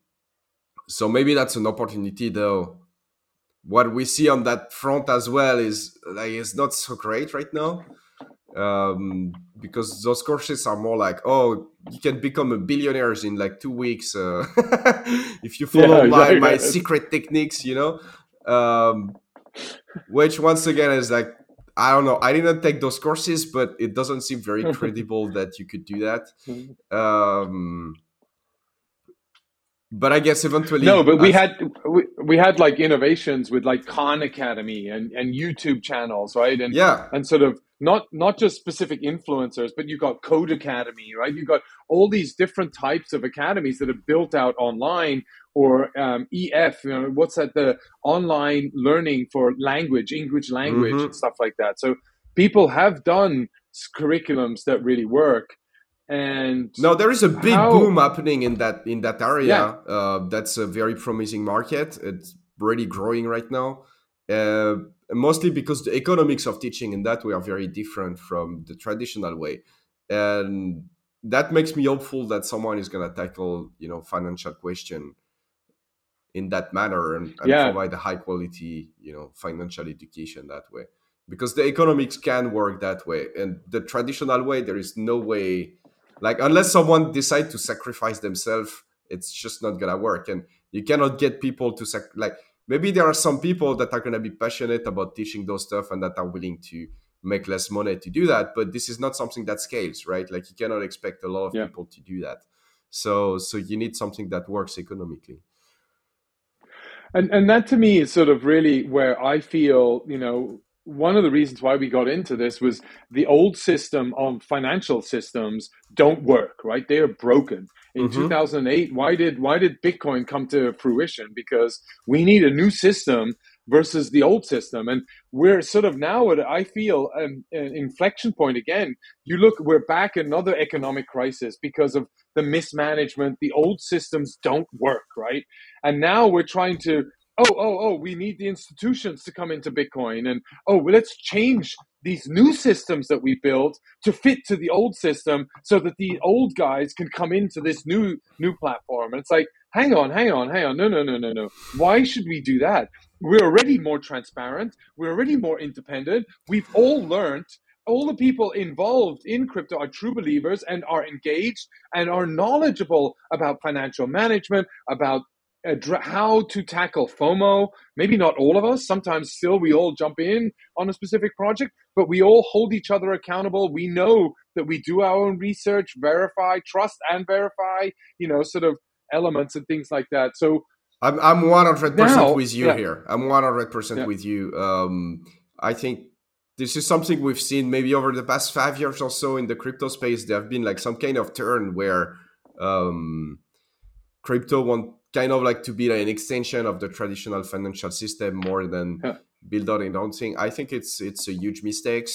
so maybe that's an opportunity, though. What we see on that front as well is like it's not so great right now, um, because those courses are more like, oh, you can become a billionaire in like two weeks uh, if you follow yeah, my, yeah, my yeah. secret techniques, you know. Um, which once again is like, I don't know. I didn't take those courses, but it doesn't seem very credible that you could do that. Um, But I guess eventually. No, but we had we, we had like innovations with like Khan Academy and, and YouTube channels, right? And yeah. and sort of not not just specific influencers, but you got Code Academy, right? You got all these different types of academies that are built out online, or um, E F, you know, what's that? The online learning for language, English language, mm-hmm. and stuff like that. So people have done curriculums that really work. And no, there is a big how... boom happening in that in that area. Yeah. Uh, that's a very promising market. It's really growing right now, uh, mostly because the economics of teaching in that way are very different from the traditional way, and that makes me hopeful that someone is going to tackle, you know, financial question in that manner and, and yeah. provide a high quality, you know, financial education that way, because the economics can work that way, and the traditional way there is no way. Like, unless someone decides to sacrifice themselves, it's just not going to work. And you cannot get people to, sac- like, maybe there are some people that are going to be passionate about teaching those stuff and that are willing to make less money to do that. But this is not something that scales, right? Like, you cannot expect a lot of yeah. people to do that. So so you need something that works economically. And and that, to me, is sort of really where I feel, you know, one of the reasons why we got into this was the old system of financial systems don't work, right? They are broken. In mm-hmm. two thousand eight, why did why did Bitcoin come to fruition? Because we need a new system versus the old system. And we're sort of now at, I feel, an, an inflection point again. You look, we're back another economic crisis because of the mismanagement. The old systems don't work, right? And now we're trying to Oh, oh, oh, we need the institutions to come into Bitcoin. And, oh, well, let's change these new systems that we built to fit to the old system so that the old guys can come into this new new platform. And it's like, hang on, hang on, hang on. No, no, no, no, no. Why should we do that? We're already more transparent. We're already more independent. We've all learned. All the people involved in crypto are true believers and are engaged and are knowledgeable about financial management, about how to tackle FOMO. Maybe not all of us. Sometimes still we all jump in on a specific project, but we all hold each other accountable. We know that we do our own research, verify, trust and verify, you know, sort of elements and things like that. So I'm I'm one hundred percent now, with you yeah. here. I'm one hundred percent yeah. with you. Um, I think this is something we've seen maybe over the past five years or so in the crypto space. There have been like some kind of turn where um, crypto won't, kind of like to be like an extension of the traditional financial system more than yeah. build out and own thing. I think it's it's a huge mistake,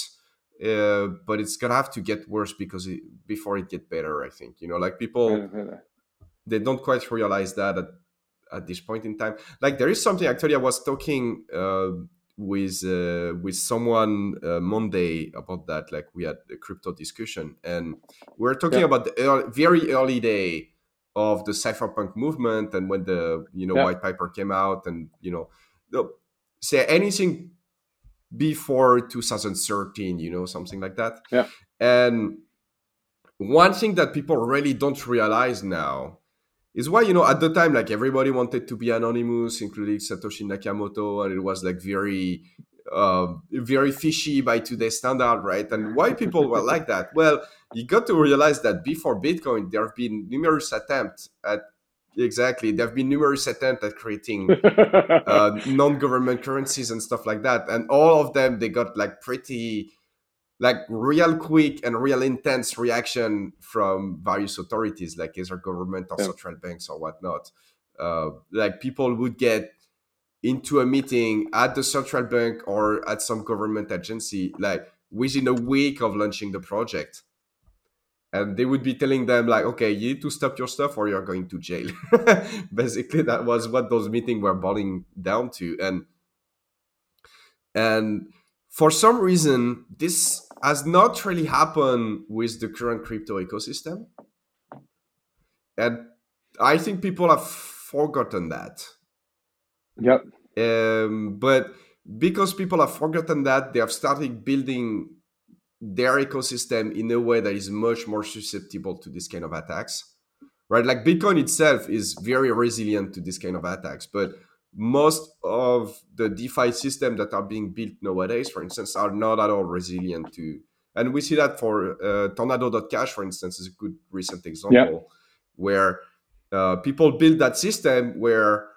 uh, but it's gonna have to get worse because it, before it get better, I think. You know, like people, they don't quite realize that at, at this point in time. Like there is something, actually I was talking uh, with, uh, with someone uh, Monday about that, like we had a crypto discussion and we were talking yeah. about the early, very early day of the cypherpunk movement, and when the you know yeah. white paper came out, and you know, say anything before two thousand thirteen, you know, something like that. Yeah. And one thing that people really don't realize now is why, you know, at the time, like everybody wanted to be anonymous, including Satoshi Nakamoto, and it was like very, uh, very fishy by today's standard, right? And why people were like that? Well, you got to realize that before Bitcoin, there have been numerous attempts at exactly there have been numerous attempts at creating uh, non-government currencies and stuff like that, and all of them they got like pretty like real quick and real intense reaction from various authorities, like either government or yeah. central banks or whatnot. Uh, like people would get into a meeting at the central bank or at some government agency, like within a week of launching the project. And they would be telling them like, okay, you need to stop your stuff or you're going to jail. Basically, that was what those meetings were boiling down to. And and for some reason, this has not really happened with the current crypto ecosystem. And I think people have forgotten that. Yep. Um, but because people have forgotten that, they have started building their ecosystem in a way that is much more susceptible to this kind of attacks, right? Like Bitcoin itself is very resilient to this kind of attacks, but most of the DeFi systems that are being built nowadays, for instance, are not at all resilient to, and we see that for uh, Tornado dot cash, for instance, is a good recent example yep. where uh, people build that system where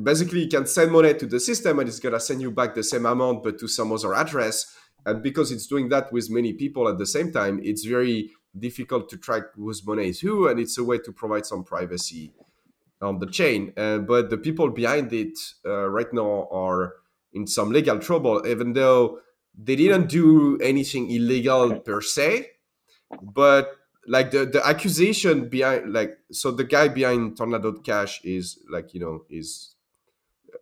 basically you can send money to the system and it's going to send you back the same amount, but to some other address. And because it's doing that with many people at the same time, it's very difficult to track whose money is who, and it's a way to provide some privacy on the chain. Uh, but the people behind it uh, right now are in some legal trouble, even though they didn't do anything illegal per se. But like the, the accusation behind, like, so the guy behind Tornado dot cash is like, you know, is...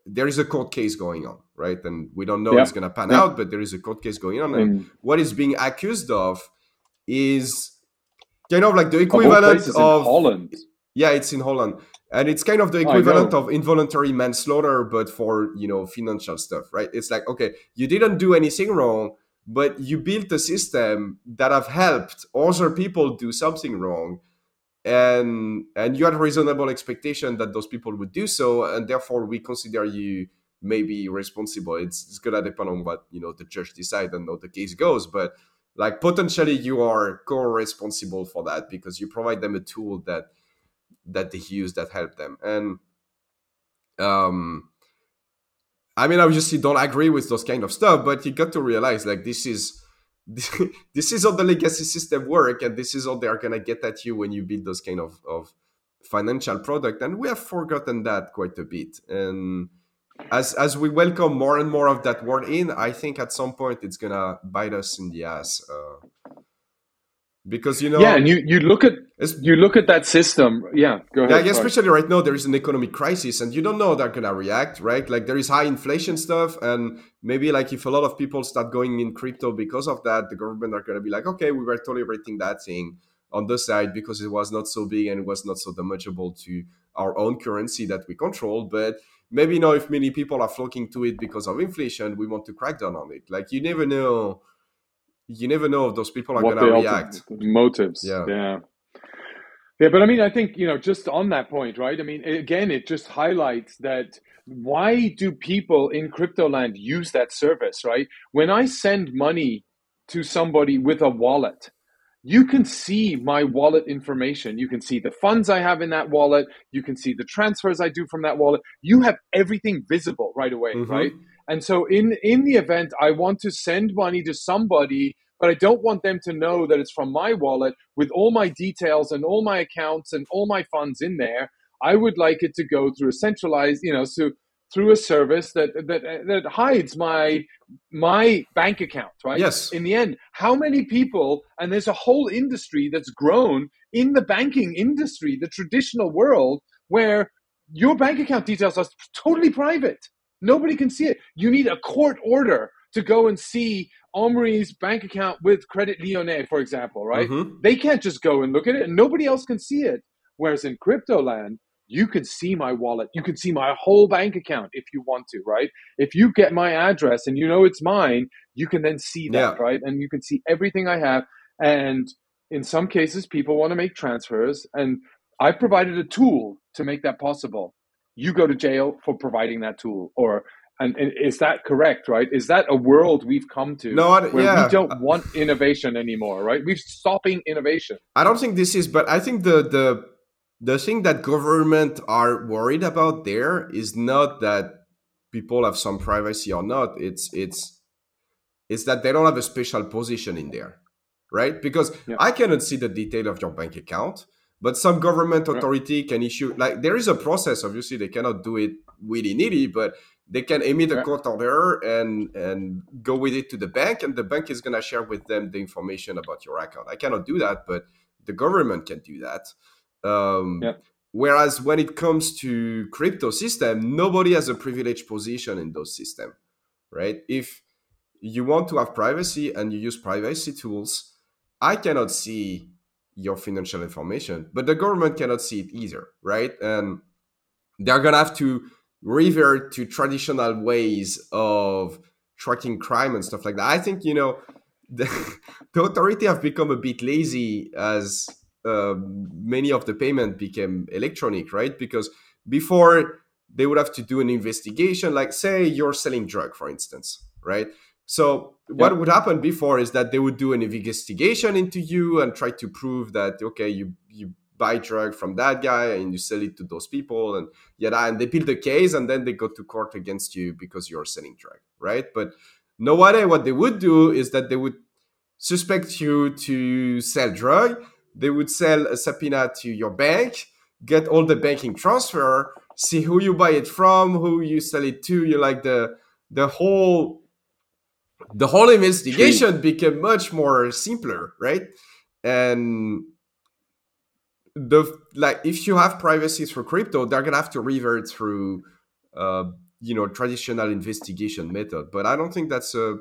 there is a court case going on, right? And we don't know yeah. it's going to pan yeah. out, but there is a court case going on. And mm. what is being accused of is kind of like the equivalent of, of Holland. Yeah, it's in Holland. And it's kind of the equivalent of involuntary manslaughter, but for, you know, financial stuff, right? It's like, okay, you didn't do anything wrong, but you built a system that have helped other people do something wrong. And and you had a reasonable expectation that those people would do so, and therefore we consider you maybe responsible. It's, it's gonna depend on what, you know, the judge decides and how the case goes, but like potentially you are co-responsible for that because you provide them a tool that that they use that help them. And um, I mean, obviously don't agree with those kind of stuff, but you got to realize like this is. This is how the legacy system work, and this is how they are going to get at you when you build those kind of, of financial product. And we have forgotten that quite a bit. And as as we welcome more and more of that word in, I think at some point it's going to bite us in the ass. Uh, because, you know... Yeah, and you, you, look at, you look at that system. Yeah, go ahead. Yeah, especially right now, there is an economic crisis, and you don't know how they're going to react, right? Like, there is high inflation stuff, and maybe, like, if a lot of people start going in crypto because of that, the government are going to be like, okay, we were tolerating that thing on the side because it was not so big and it was not so damageable to our own currency that we control. But maybe now if many people are flocking to it because of inflation, we want to crack down on it. Like, you never know... You never know if those people are going to react. Motives. Yeah. yeah. Yeah. But I mean, I think, you know, just on that point, right? I mean, again, it just highlights that why do people in crypto land use that service, right? When I send money to somebody with a wallet, you can see my wallet information. You can see the funds I have in that wallet. You can see the transfers I do from that wallet. You have everything visible right away, mm-hmm. right? And so in, in the event I want to send money to somebody, but I don't want them to know that it's from my wallet with all my details and all my accounts and all my funds in there, I would like it to go through a centralized, you know, so through a service that that that hides my my bank account, right? Yes. In the end, how many people, and there's a whole industry that's grown in the banking industry, the traditional world, where your bank account details are totally private. Nobody can see it. You need a court order to go and see Omri's bank account with Credit Lyonnais, for example, right? Mm-hmm. They can't just go and look at it, and nobody else can see it. Whereas in crypto land, you can see my wallet. You can see my whole bank account if you want to, right? If you get my address and you know it's mine, you can then see that, yeah. right? And you can see everything I have. And in some cases, people want to make transfers, and I provided a tool to make that possible. You go to jail for providing that tool, or and, and is that correct? Right? Is that a world we've come to no, I, where yeah. we don't want innovation anymore? Right? We're stopping innovation. I don't think this is, but I think the the the thing that government are worried about there is not that people have some privacy or not. It's it's is that they don't have a special position in there, right? Because yeah. I cannot see the detail of your bank account, but some government authority yeah. can issue, like there is a process, obviously they cannot do it willy nilly, but they can emit a yeah. court order and, and go with it to the bank, and the bank is going to share with them the information about your account. I cannot do that, but the government can do that. Um, yeah. Whereas when it comes to crypto system, nobody has a privileged position in those systems, right? If you want to have privacy and you use privacy tools, I cannot see your financial information, but the government cannot see it either, right? And they're going to have to revert to traditional ways of tracking crime and stuff like that. I think, you know, the, the authority have become a bit lazy as uh, many of the payment became electronic, right? Because before they would have to do an investigation, like say you're selling drug, for instance, right? So what yeah. would happen before is that they would do an investigation into you and try to prove that, okay, you, you buy drug from that guy and you sell it to those people and yeah, and they build a case and then they go to court against you because you're selling drug, right? But nowadays, what they would do is that they would suspect you to sell drug. They would sell a subpoena to your bank, get all the banking transfer, see who you buy it from, who you sell it to. You like the the whole the whole investigation became much more simpler, right? And the like, if you have privacy for crypto, they're gonna have to revert through, uh, you know, traditional investigation method. But I don't think that's a,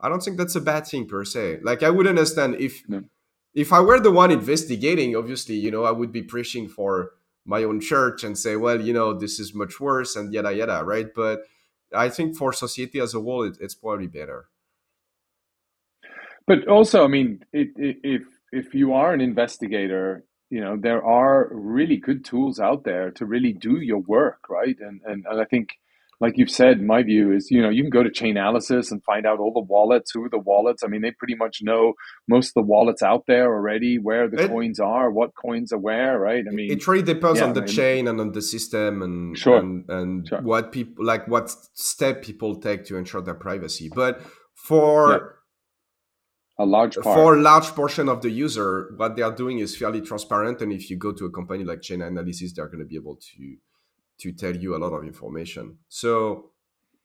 I don't think that's a bad thing per se. Like I would understand if, no. if I were the one investigating, obviously, you know, I would be preaching for my own church and say, well, you know, this is much worse and yada yada, right? But I think for society as a whole, it, it's probably better. But also, I mean, it, it, if if you are an investigator, you know, there are really good tools out there to really do your work, right? And, and and I think, like you've said, my view is, you know, you can go to Chainalysis and find out all the wallets, who are the wallets. I mean, they pretty much know most of the wallets out there already, where the it, coins are, what coins are where, right? I mean, it really depends yeah, on the I mean, chain and on the system and sure, and, and sure. what people like, what step people take to ensure their privacy. But for yeah. A large part. For a large portion of the user, what they are doing is fairly transparent. And if you go to a company like Chainalysis, they're going to be able to to tell you a lot of information. So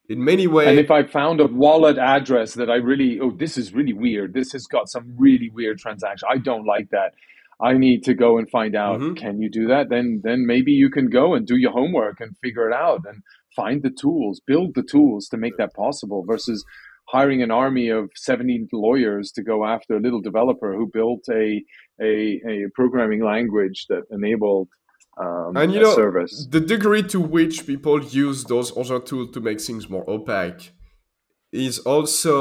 in many ways... And if I found a wallet address that I really, oh, this is really weird. This has got some really weird transaction. I don't like that. I need to go and find out, mm-hmm. can you do that? Then then maybe you can go and do your homework and figure it out and find the tools, build the tools to make that possible versus... hiring an army of seventy lawyers to go after a little developer who built a a, a programming language that enabled um, and you a know, service. The degree to which people use those other tools to make things more opaque is also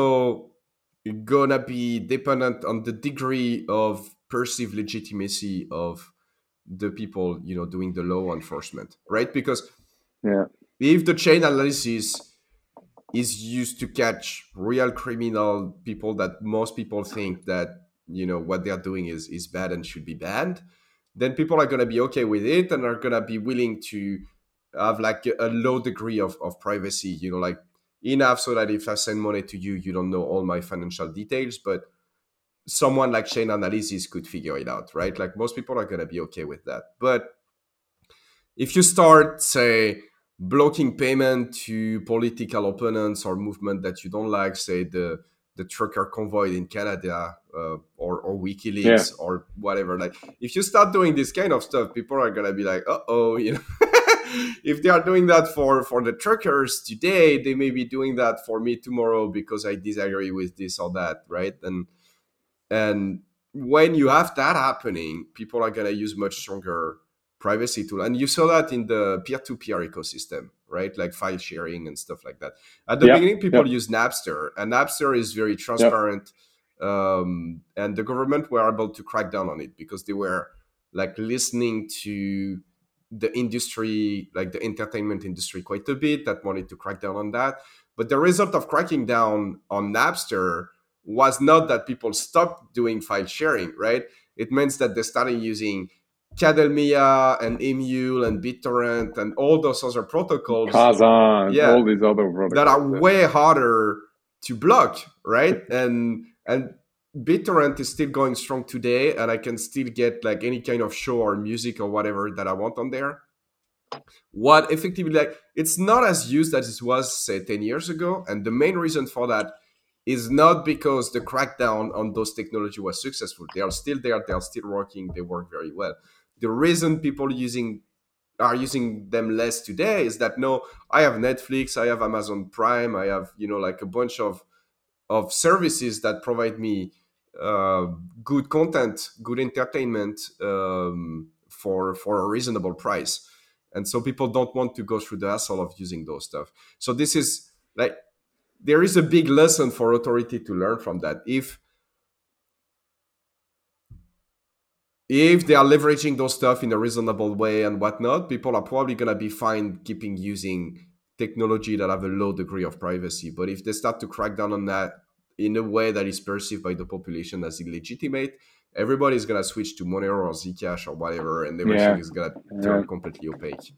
gonna be dependent on the degree of perceived legitimacy of the people, you know, doing the law enforcement, right? Because yeah. if the Chainalysis is used to catch real criminal people that most people think that, you know, what they're doing is, is bad and should be banned, then people are going to be okay with it and are going to be willing to have like a low degree of, of privacy, you know, like enough so that if I send money to you, you don't know all my financial details, but someone like Chainalysis could figure it out, right? Like most people are going to be okay with that. But if you start, say, blocking payment to political opponents or movement that you don't like, say the the trucker convoy in Canada uh, or, or WikiLeaks yeah. or whatever. Like if you start doing this kind of stuff, people are gonna be like, uh-oh, you know. If they are doing that for for the truckers today, they may be doing that for me tomorrow because I disagree with this or that, right? And and when you have that happening, people are gonna use much stronger privacy tool. And you saw that in the peer-to-peer ecosystem, right? Like file sharing and stuff like that. At the yeah, beginning, people yeah. use Napster, and Napster is very transparent. Yeah. Um, and the government were able to crack down on it because they were like listening to the industry, like the entertainment industry quite a bit that wanted to crack down on that. But the result of cracking down on Napster was not that people stopped doing file sharing, right? It means that they started using Kademlia and Emule and BitTorrent and all those other protocols Kazan, yeah, all these other protocols that are way harder to block, right? And and BitTorrent is still going strong today, and I can still get like any kind of show or music or whatever that I want on there. What effectively, like, it's not as used as it was, say, ten years ago. And the main reason for that is not because the crackdown on those technology was successful. They are still there. They are still working. They work very well. The reason people using are using them less today is that, no, I have Netflix, I have Amazon Prime, I have, you know, like a bunch of of services that provide me uh, good content, good entertainment um, for for a reasonable price. And so people don't want to go through the hassle of using those stuff. So this is like, there is a big lesson for authority to learn from that. If if they are leveraging those stuff in a reasonable way and whatnot, people are probably going to be fine keeping using technology that have a low degree of privacy. But if they start to crack down on that in a way that is perceived by the population as illegitimate, everybody's going to switch to Monero or Zcash or whatever, and everything yeah. is going to turn yeah. completely opaque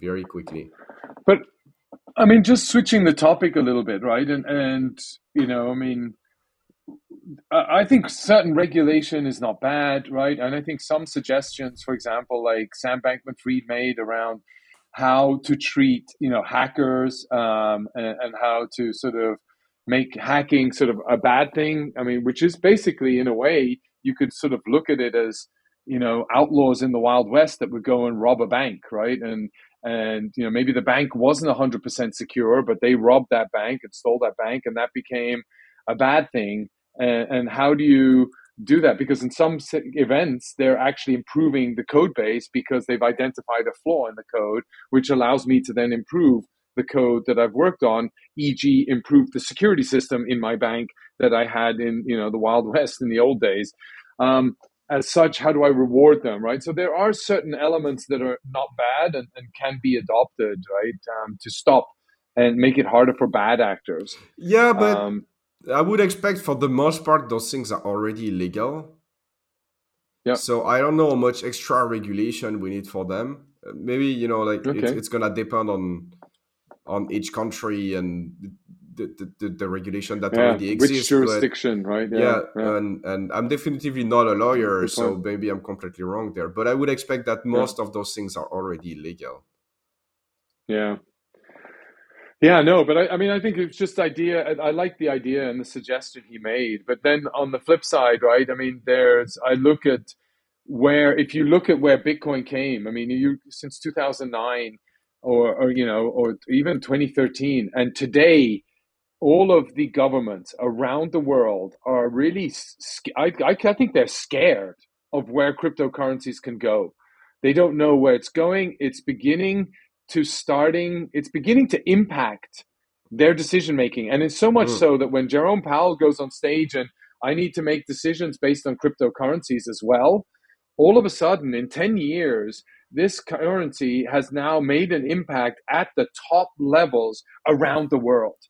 very quickly. But, I mean, just switching the topic a little bit, right? And, and you know, I mean, I think certain regulation is not bad, right? And I think some suggestions, for example, like Sam Bankman-Fried made around how to treat, you know, hackers um, and, and how to sort of make hacking sort of a bad thing. I mean, which is basically, in a way, you could sort of look at it as, you know, outlaws in the Wild West that would go and rob a bank, right? And, and you know, maybe the bank wasn't one hundred percent secure, but they robbed that bank and stole that bank, and that became a bad thing. And, and how do you do that? Because in some events, they're actually improving the code base because they've identified a flaw in the code, which allows me to then improve the code that I've worked on, for example, improve the security system in my bank that I had in, you know, the Wild West in the old days. Um, as such, how do I reward them, right? So there are certain elements that are not bad and, and can be adopted, right, um, to stop and make it harder for bad actors. Yeah, but um, I would expect for the most part, those things are already illegal. Yeah. So I don't know how much extra regulation we need for them. Maybe, you know, like okay. it's, it's going to depend on... on each country and the the, the regulation that yeah. already exists. Which jurisdiction, but, right? Yeah, yeah, yeah. And, and I'm definitely not a lawyer, Good so point. Maybe I'm completely wrong there. But I would expect that most yeah. of those things are already illegal. Yeah. Yeah, no, but I, I mean, I think it's just idea. I, I like the idea and the suggestion he made. But then on the flip side, right? I mean, there's, I look at where, if you look at where Bitcoin came, I mean, you since two thousand nine, Or, or, you know, or even twenty thirteen. And today, all of the governments around the world are really, sc- I, I, I think they're scared of where cryptocurrencies can go. They don't know where it's going. It's beginning to starting, it's beginning to impact their decision-making. And it's so much mm. so that when Jerome Powell goes on stage and I need to make decisions based on cryptocurrencies as well, all of a sudden in ten years, this currency has now made an impact at the top levels around the world.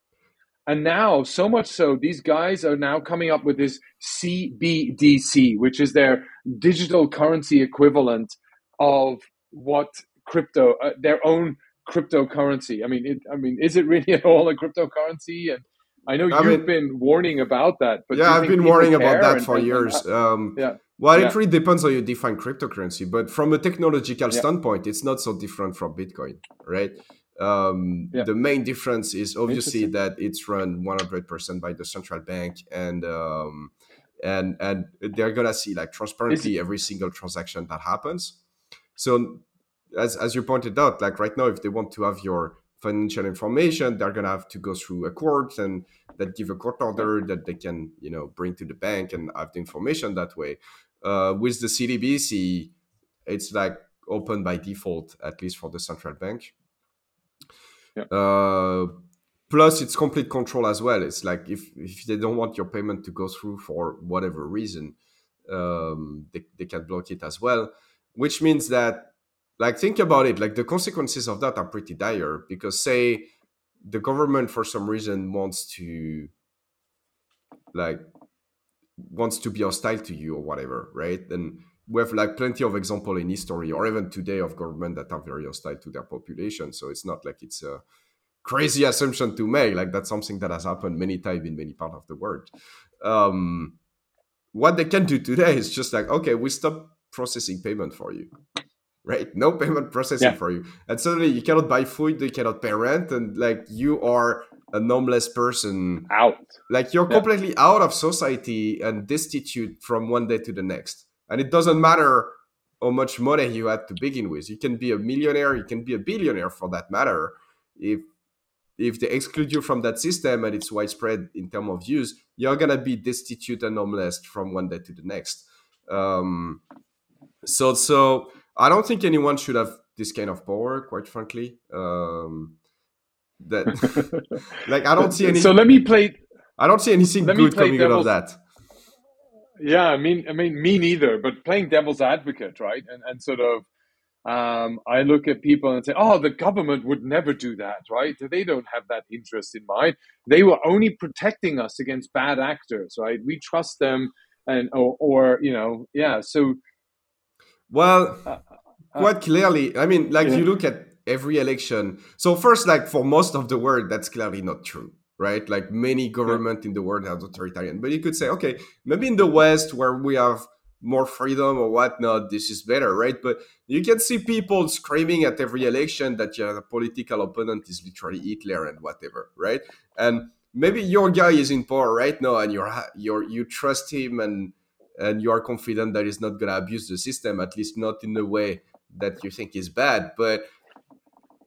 And now, so much so, these guys are now coming up with this C B D C, which is their digital currency equivalent of what crypto, uh, their own cryptocurrency. I mean, it, I mean, is it really at all a cryptocurrency? And I know I you've mean, been warning about that. But yeah, I've been warning about that for years. That? Um, yeah. Well, yeah. It really depends how you define cryptocurrency, but from a technological yeah. standpoint, it's not so different from Bitcoin, right? Um, yeah. The main difference is obviously that it's run one hundred percent by the central bank, and um, and and they're gonna see like transparently every single transaction that happens. So, as as you pointed out, like right now, if they want to have your financial information, they're gonna have to go through a court, and that give a court order that they can, you know, bring to the bank and have the information that way. Uh, with the C B D C, it's like open by default, at least for the central bank. Yeah. Uh, plus, it's complete control as well. It's like if, if they don't want your payment to go through for whatever reason, um, they, they can block it as well, which means that, like, think about it, like the consequences of that are pretty dire, because say the government for some reason wants to, like, wants to be hostile to you or whatever, right? And we have like plenty of example in history or even today of government that are very hostile to their population. So it's not like it's a crazy assumption to make. Like, that's something that has happened many times in many parts of the world. Um, what they can do today is just like, okay, we stop processing payment for you, right? No payment processing yeah. for you. And suddenly you cannot buy food, you cannot pay rent, and like you are a homeless person. Out. Like you're yeah. completely out of society and destitute from one day to the next. And it doesn't matter how much money you had to begin with. You can be a millionaire, you can be a billionaire for that matter. If if they exclude you from that system and it's widespread in terms of use, you're going to be destitute and homeless from one day to the next. Um, so so I don't think anyone should have this kind of power, quite frankly. Um, that like I don't see any. So let me play. I don't see anything good coming out of that. Yeah, I mean, I mean, me neither. But playing devil's advocate, right? And and sort of, um, I look at people and say, "Oh, the government would never do that, right? They don't have that interest in mind. They were only protecting us against bad actors, right? We trust them, and or, or you know, yeah." So, well, uh, uh, quite clearly, I mean, like yeah. you look at every election. So first, like for most of the world, that's clearly not true. Right? Like many government in the world are authoritarian, but you could say, okay, maybe in the West where we have more freedom or whatnot, this is better, right? But you can see people screaming at every election that your political opponent is literally Hitler and whatever, right? And maybe your guy is in power right now and you're, you're, you trust him and, and you are confident that he's not going to abuse the system, at least not in a way that you think is bad. But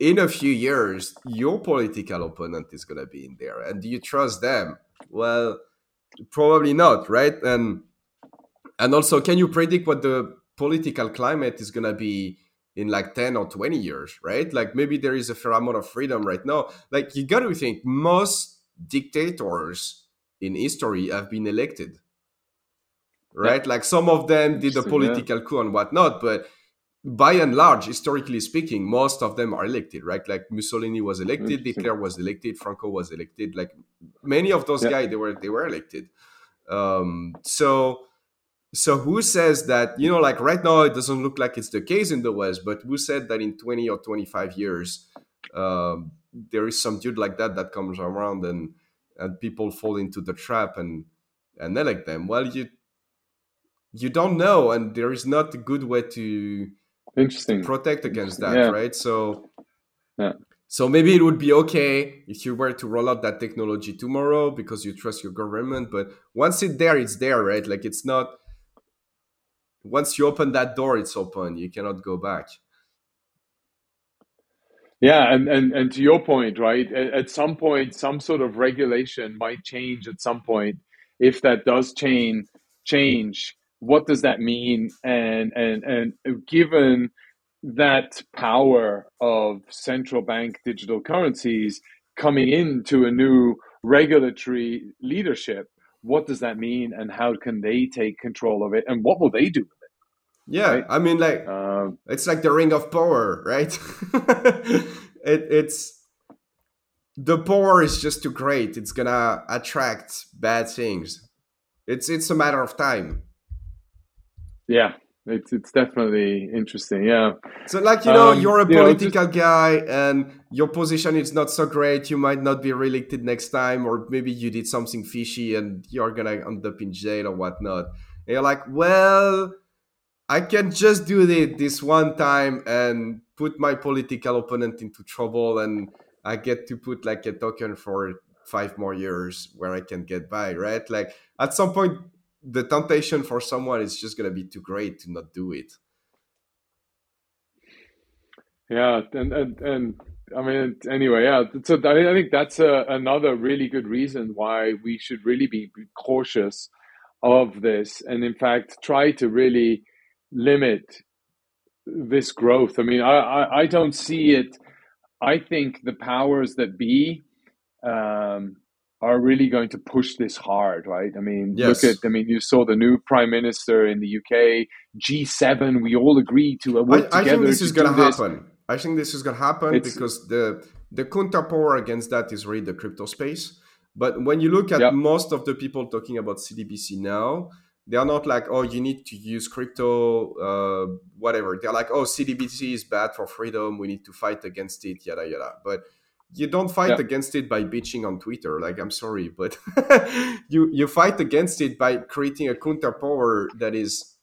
in a few years, your political opponent is going to be in there. And do you trust them? Well, probably not, right? And and also, can you predict what the political climate is going to be in like ten or twenty years, right? Like maybe there is a fair amount of freedom right now. Like you got to think most dictators in history have been elected, right? Yeah. Like some of them did a political yeah. coup and whatnot, but by and large, historically speaking, most of them are elected, right? Like Mussolini was elected, Hitler was elected, Franco was elected. Like many of those yeah. guys, they were they were elected. Um, so, so who says that, you know, like right now, it doesn't look like it's the case in the West, but who said that in twenty or twenty-five years, um, there is some dude like that that comes around and and people fall into the trap and, and elect them? Well, you you don't know, and there is not a good way to... Interesting. Protect against that, yeah. right? So, yeah. so maybe it would be okay if you were to roll out that technology tomorrow because you trust your government. But once it's there, it's there, right? Like it's not. Once you open that door, it's open. You cannot go back. Yeah, and and and to your point, right? At some point, some sort of regulation might change. At some point, if that does change, change. What does that mean? And and and given that power of central bank digital currencies coming into a new regulatory leadership, what does that mean? And how can they take control of it? And what will they do with it? Yeah, right? I mean, like um, it's like the ring of power, right? it, it's the power is just too great. It's gonna attract bad things. It's it's a matter of time. Yeah, it's it's definitely interesting. Yeah. So like, you know, um, you're a political you know, just... guy and your position is not so great. You might not be reelected next time, or maybe you did something fishy and you're going to end up in jail or whatnot. And you're like, well, I can just do this, this one time and put my political opponent into trouble. And I get to put like a token for five more years where I can get by, right? Like at some point, the temptation for someone is just going to be too great to not do it. Yeah. And, and, and I mean, anyway, yeah. So I think that's a, another really good reason why we should really be cautious of this. And in fact, try to really limit this growth. I mean, I, I, I don't see it. I think the powers that be, um, are really going to push this hard, right? I mean, yes. look at, I mean, you saw the new prime minister in the U K, G seven, we all agree to uh, work I, together. I think this to is going to happen. I think this is going to happen it's, because the, the counter power against that is really the crypto space. But when you look at yep. most of the people talking about C B D C now, they are not like, oh, you need to use crypto, uh, whatever. They're like, oh, C B D C is bad for freedom. We need to fight against it, yada, yada. But you don't fight yeah. against it by bitching on Twitter. Like, I'm sorry, but you you fight against it by creating a counterpower that is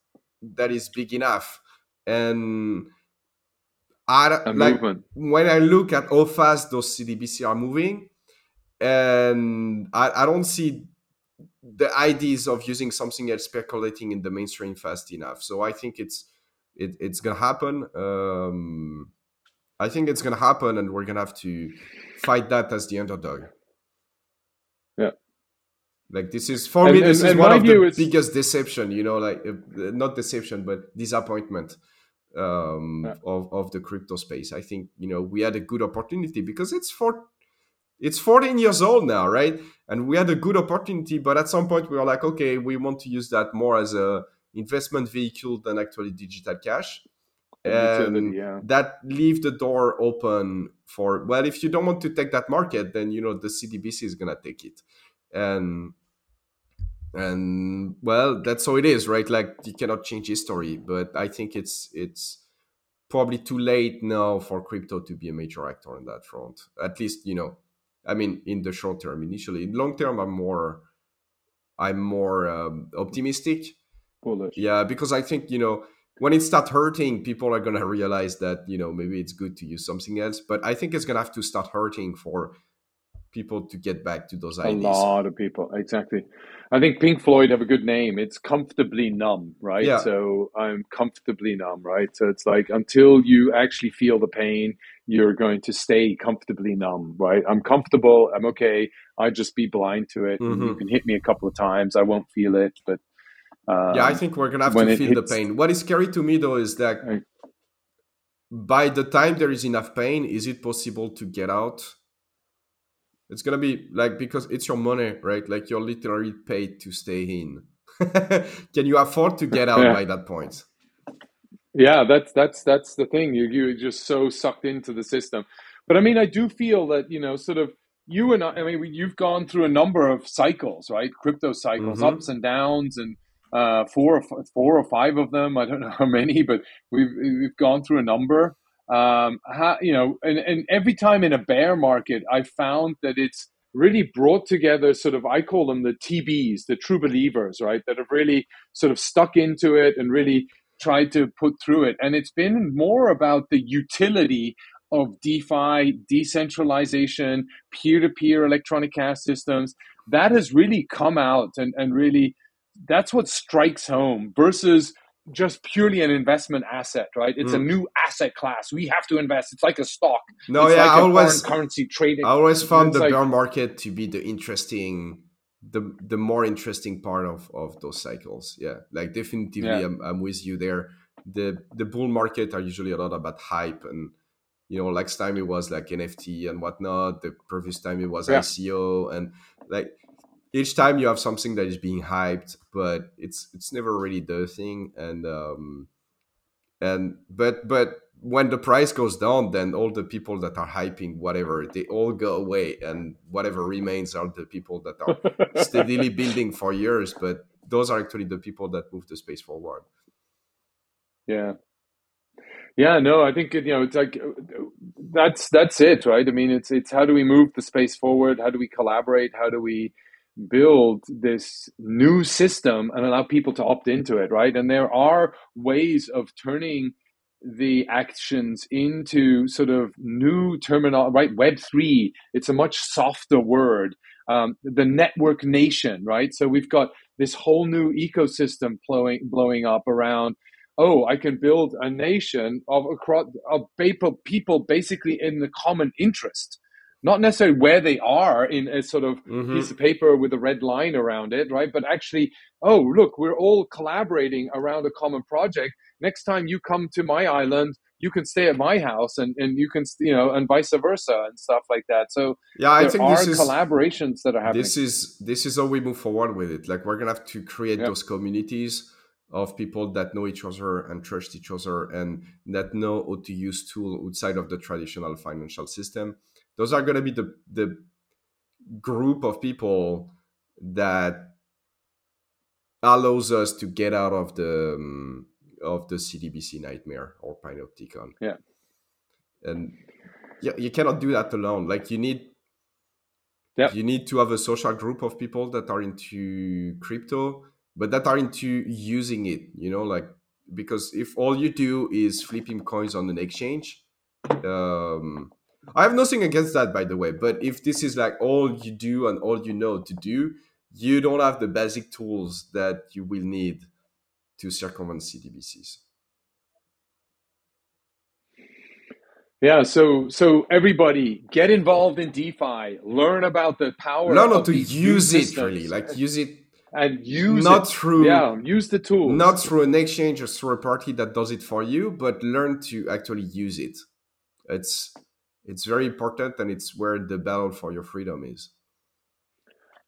that is big enough. And I a like movement. When I look at how fast those C D B C are moving, and I, I don't see the ideas of using something else speculating in the mainstream fast enough. So I think it's it, it's gonna happen. Um, I think it's gonna happen, and we're gonna have to fight that as the underdog. Yeah, like this is for and, me. This and, is and one of the biggest deception. You know, like uh, not deception, but disappointment um, yeah. of of the crypto space. I think you know we had a good opportunity because it's for. It's fourteen years old now, right? And we had a good opportunity, but at some point we were like, okay, we want to use that more as a investment vehicle than actually digital cash. And yeah. that leaves the door open for, well, if you don't want to take that market, then, you know, the C D B C is going to take it. And, and well, that's how it is, right? Like you cannot change history, but I think it's, it's probably too late now for crypto to be a major actor on that front, at least, you know, I mean, in the short term, initially. In long term, I'm more, I'm more um, optimistic. Bullish. Yeah, because I think, you know, when it starts hurting, people are going to realize that, you know, maybe it's good to use something else. But I think it's going to have to start hurting for people to get back to those ideas. A lot of people, exactly. I think Pink Floyd have a good name. It's comfortably numb, right? Yeah. So I'm comfortably numb, right? So it's like until you actually feel the pain, you're going to stay comfortably numb, right? I'm comfortable. I'm okay. I just be blind to it. Mm-hmm. You can hit me a couple of times. I won't feel it. But um, yeah, I think we're going to have to feel hits... the pain. What is scary to me, though, is that I... by the time there is enough pain, is it possible to get out? It's going to be like, because it's your money, right? Like you're literally paid to stay in. Can you afford to get out yeah. by that point? Yeah, that's that's that's the thing. You you're just so sucked into the system. But I mean, I do feel that, you know, sort of you and I, I mean, you've gone through a number of cycles, right? Crypto cycles, mm-hmm. ups and downs, and uh, four or f- four or five of them. I don't know how many, but we've we've gone through a number. Um, how, you know, and, and every time in a bear market, I found that it's really brought together sort of, I call them the T Bs, the true believers, right? That have really sort of stuck into it and really tried to put through it. And it's been more about the utility of DeFi, decentralization, peer-to-peer electronic cash systems. That has really come out and, and really, that's what strikes home versus just purely an investment asset, right? It's mm. a new asset class. We have to invest. It's like a stock. No, it's yeah, like I always currency trading. I always found the like, bear market to be the interesting The, the more interesting part of, of those cycles. Yeah, like definitely yeah. I'm, I'm with you there. The the bull market are usually a lot about hype and, you know, last time it was like N F T and whatnot. The previous time it was yeah. I C O. And like each time you have something that is being hyped, but it's it's never really the thing. And, um, and but but when the price goes down, then all the people that are hyping whatever, they all go away, and whatever remains are the people that are steadily building for years. But those are actually the people that move the space forward. Yeah. Yeah, no, I think, you know, it's like, that's, that's it, right? I mean, it's, it's how do we move the space forward? How do we collaborate? How do we build this new system and allow people to opt into it, right? And there are ways of turning the actions into sort of new terminal, right? Web three, it's a much softer word. Um, the network nation, right? So we've got this whole new ecosystem blowing, blowing up around, oh, I can build a nation of, across, of people basically in the common interest, not necessarily where they are in a sort of mm-hmm. piece of paper with a red line around it, right? But actually, oh, look, we're all collaborating around a common project. Next time you come to my island, you can stay at my house, and, and you can, you know, and vice versa and stuff like that. So yeah, I there think are this is, collaborations that are happening. This is this is how we move forward with it. Like we're gonna have to create yep. those communities of people that know each other and trust each other, and that know how to use tools outside of the traditional financial system. Those are gonna be the the group of people that allows us to get out of the. Um, of the C D B C nightmare or panopticon. Yeah. And you, you cannot do that alone. Like you need, yep. you need to have a social group of people that are into crypto, but that are into using it, you know, like, because if all you do is flipping coins on an exchange, um, I have nothing against that, by the way, but if this is like all you do and all you know to do, you don't have the basic tools that you will need to circumvent C D B Cs. Yeah, so so everybody get involved in DeFi, learn about the power. No, no, of to use it systems. Really, like use it and use not it. through yeah, use the tool, not through an exchange or through a party that does it for you, but learn to actually use it. It's it's very important, and it's where the battle for your freedom is.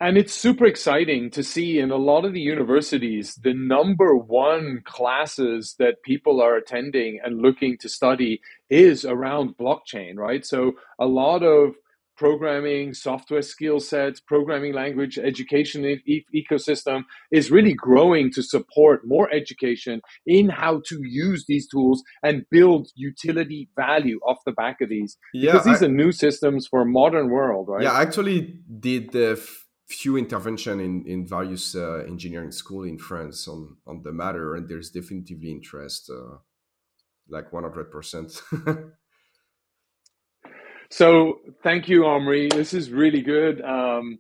And it's super exciting to see in a lot of the universities, the number one classes that people are attending and looking to study is around blockchain, right? So a lot of programming, software skill sets, programming language, education e- ecosystem is really growing to support more education in how to use these tools and build utility value off the back of these. Yeah, because these I, are new systems for a modern world, right? Yeah, I actually did the... F- few intervention in, in various uh, engineering school in France on, on the matter. And there's definitely interest, uh, like one hundred percent. So thank you, Amaury. This is really good. Um,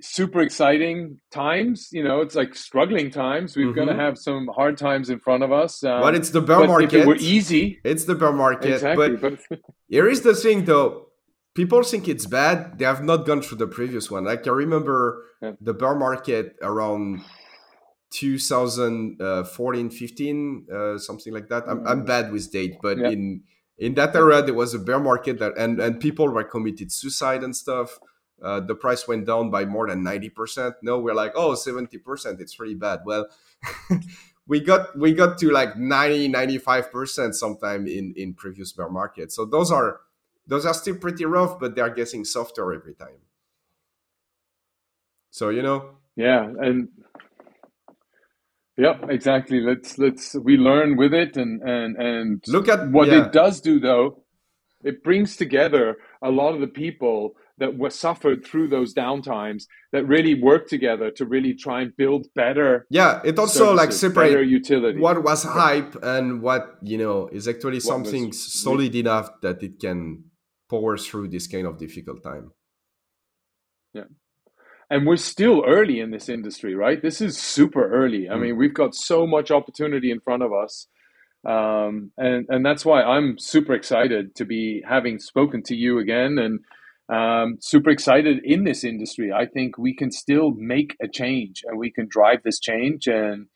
super exciting times. You know, it's like struggling times. We're mm-hmm. going to have some hard times in front of us. Um, but it's the bear but market. If it were easy. It's the bear market. Exactly, but, but... Here is the thing though. People think it's bad. They have not gone through the previous one. Like I remember yeah. the bear market around two thousand fourteen, fifteen, uh, something like that. I'm, I'm bad with date, but yeah. in in that era, there was a bear market that and, and people were committed suicide and stuff. Uh, the price went down by more than ninety percent. No, we're like, oh, seventy percent. It's really bad. Well, we got we got to like ninety, ninety-five percent sometime in, in previous bear market. So those are... Those are still pretty rough, but they're getting softer every time. So, you know. Yeah. And yep, exactly. Let's, let's, we learn with it and, and, and look at what yeah. it does do though. It brings together a lot of the people that were suffered through those downtimes that really work together to really try and build better. Yeah. It also services, like separate better utility. What was hype and what, you know, is actually what something was, solid yeah. enough that it can power through this kind of difficult time. Yeah. And we're still early in this industry, right? This is super early. I mm. mean, we've got so much opportunity in front of us. Um, and, and that's why I'm super excited to be having spoken to you again and um, super excited in this industry. I think we can still make a change and we can drive this change and,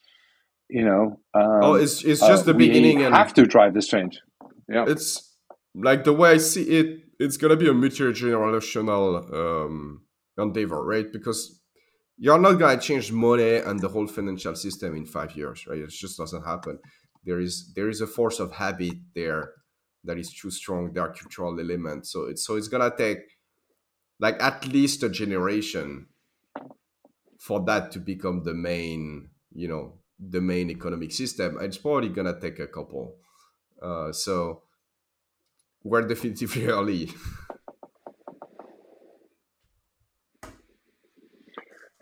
you know, um, oh, it's, it's just uh, the beginning. We and have to drive this change. Yeah. It's, like the way I see it, it's going to be a multi-generational um, endeavor, right? Because you're not going to change money and the whole financial system in five years, right? It just doesn't happen. There is there is a force of habit there that is too strong. There are cultural elements. So it's, so it's going to take like at least a generation for that to become the main, you know, the main economic system. It's probably going to take a couple. Uh, so... We're definitively early.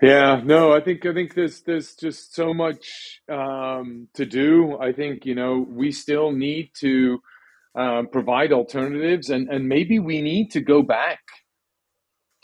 Yeah, no, I think I think there's there's just so much um, to do. I think you know we still need to um, provide alternatives, and and maybe we need to go back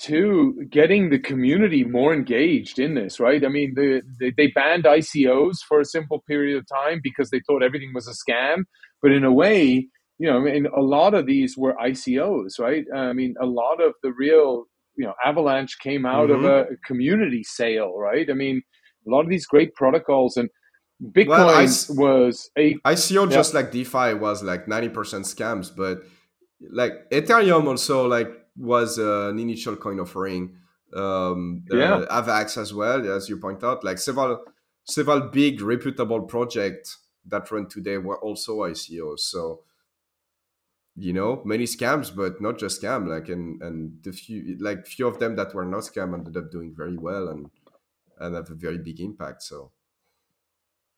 to getting the community more engaged in this, right? I mean, the, they, they banned I C Os for a simple period of time because they thought everything was a scam, but in a way. You know, I mean, a lot of these were I C Os, right? I mean, a lot of the real, you know, Avalanche came out mm-hmm. of a community sale, right? I mean, a lot of these great protocols and Bitcoin well, I, was a... I C O, yeah. just like DeFi, was like ninety percent scams, but like Ethereum also like was uh, an initial coin offering. Um, yeah. Uh, Avax as well, as you point out, like several, several big reputable projects that run today were also I C Os, so... You know, many scams, but not just scam. Like and and the few like few of them that were not scam ended up doing very well and and have a very big impact. So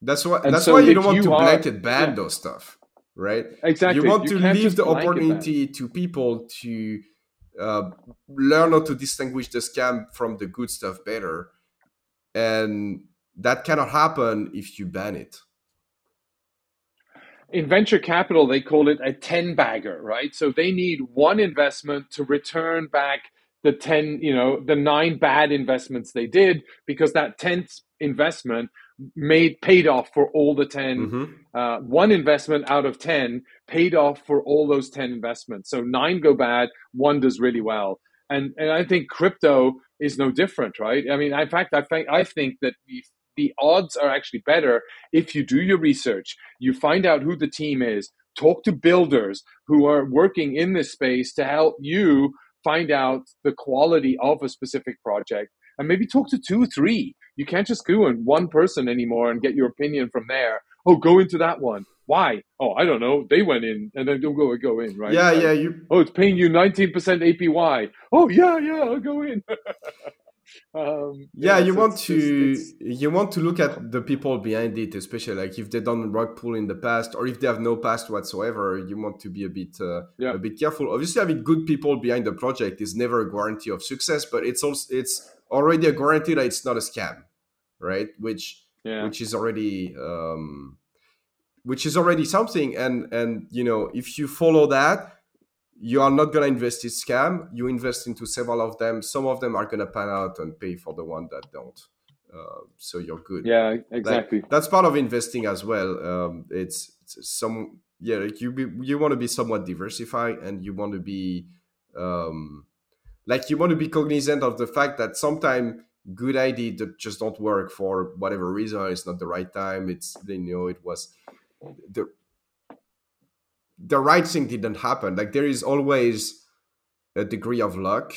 that's why and that's so why you don't want you to are, blanket ban yeah. those stuff, right? Exactly. You want you to leave the opportunity it, to people to uh, learn how to distinguish the scam from the good stuff better. And that cannot happen if you ban it. In venture capital, they call it a ten bagger, right? So they need one investment to return back the ten, you know, the nine bad investments they did, because that tenth investment made paid off for all the ten. Mm-hmm. Uh, one investment out of ten paid off for all those ten investments. So nine go bad, one does really well. And and I think crypto is no different, right? I mean, in fact, I think I think that the the odds are actually better if you do your research, you find out who the team is, talk to builders who are working in this space to help you find out the quality of a specific project, and maybe talk to two, three. You can't just go in one person anymore and get your opinion from there. Oh, go into that one. Why? Oh, I don't know. They went in, and then don't go go in, right? Yeah, yeah. You. Oh, it's paying you nineteen percent A P Y. Oh, yeah, yeah. I'll go in. um, yeah, yeah, you want to it's, it's... you want to look at the people behind it, especially like if they've done rug pull in the past, or if they have no past whatsoever. You want to be a bit uh, yeah. a bit careful. Obviously, having good people behind the project is never a guarantee of success, but it's also it's already a guarantee that it's not a scam, right? Which yeah. which is already. Um, Which is already something, and and you know, if you follow that, you are not gonna invest in scam. You invest into several of them. Some of them are gonna pan out and pay for the one that don't. Uh, so you're good. Yeah, exactly. Like, that's part of investing as well. Um, it's, it's some yeah. Like you be, you want to be somewhat diversified, and you want to be um, like you want to be cognizant of the fact that sometimes good ideas that just don't work for whatever reason. It's not the right time. It's you know it was. The the right thing didn't happen. Like there is always a degree of luck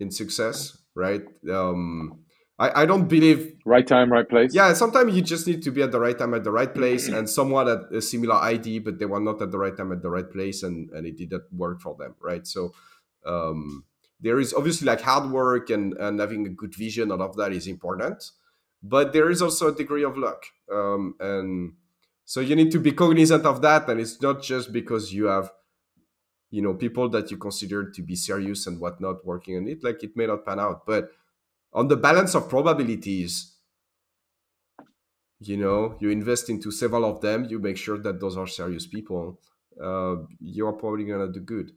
in success, right? Um, I, I don't believe right time, right place. Yeah, sometimes you just need to be at the right time at the right place, and someone at a similar I D, but they were not at the right time at the right place, and, and it didn't work for them, right? So um, there is obviously like hard work and, and having a good vision, all of that is important, but there is also a degree of luck. Um, and So you need to be cognizant of that, and it's not just because you have, you know, people that you consider to be serious and whatnot working on it. Like it may not pan out, but on the balance of probabilities, you know, you invest into several of them. You make sure that those are serious people. Uh, you are probably gonna do good.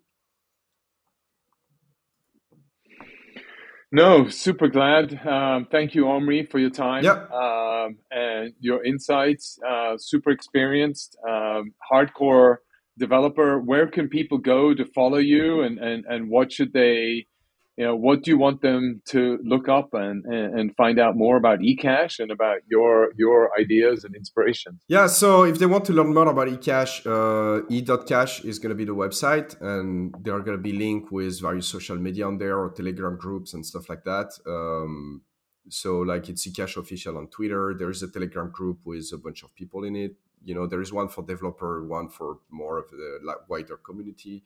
No, super glad. Um, thank you, Amaury, for your time yeah. um, and your insights. Uh, super experienced, um, hardcore developer. Where can people go to follow you, and, and, and what should they, you know, what do you want them to look up and, and, and find out more about eCash and about your your ideas and inspirations? Yeah, so if they want to learn more about eCash, uh, e.cash is going to be the website, and there are going to be links with various social media on there or Telegram groups and stuff like that. Um, so like it's eCashOfficial on Twitter. There is a Telegram group with a bunch of people in it. You know, there is one for developer, one for more of the like, wider community.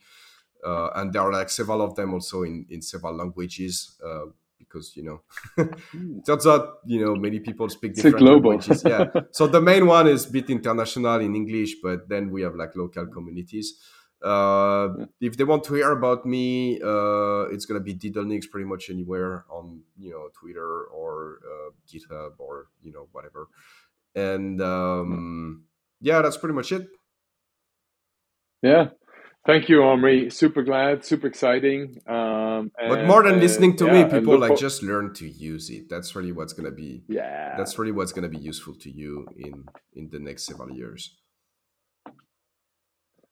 Uh, and there are like several of them also in, in several languages, uh, because, you know, it turns out, you know, many people speak different it's global. languages. Yeah. So the main one is Bit International in English, but then we have like local communities. Uh, yeah. If they want to hear about me, uh, it's going to be deadalnix pretty much anywhere on, you know, Twitter or uh, GitHub or, you know, whatever. And um, yeah, that's pretty much it. Yeah. Thank you, Amaury. Super glad, super exciting. Um, and, but more than listening to uh, yeah, me, people like for- just learn to use it. That's really what's gonna be. Yeah. That's really what's gonna be useful to you in in the next several years.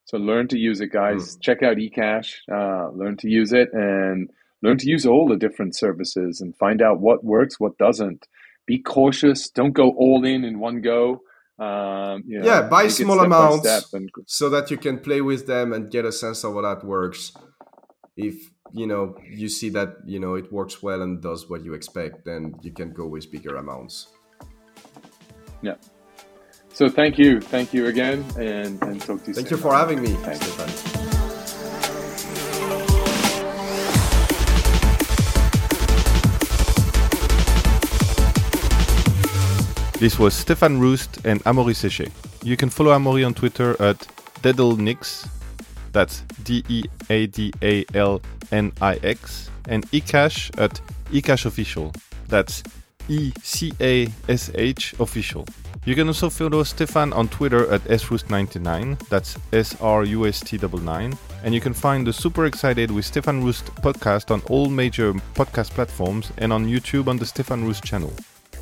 So learn to use it, guys. Mm. Check out eCash. Uh, learn to use it, and learn to use all the different services, and find out what works, what doesn't. Be cautious. Don't go all in in one go. Um, you know, yeah, buy small amounts and... so that you can play with them and get a sense of how that works. If, you know, you see that, you know, it works well and does what you expect, then you can go with bigger amounts. Yeah. So thank you. Thank you again. And, and talk to you soon. Thank you for having me. Thanks, Stefan. This was Stefan Rust and Amaury Séchet. You can follow Amaury on Twitter at deadalnix, that's D E A D A L N I X, and eCash at eCashOfficial, that's E C A S H official. You can also follow Stefan on Twitter at S Rust ninety-nine, that's S R U S T ninety-nine, and you can find the Super Excited with Stefan Rust podcast on all major podcast platforms and on YouTube on the Stefan Rust channel.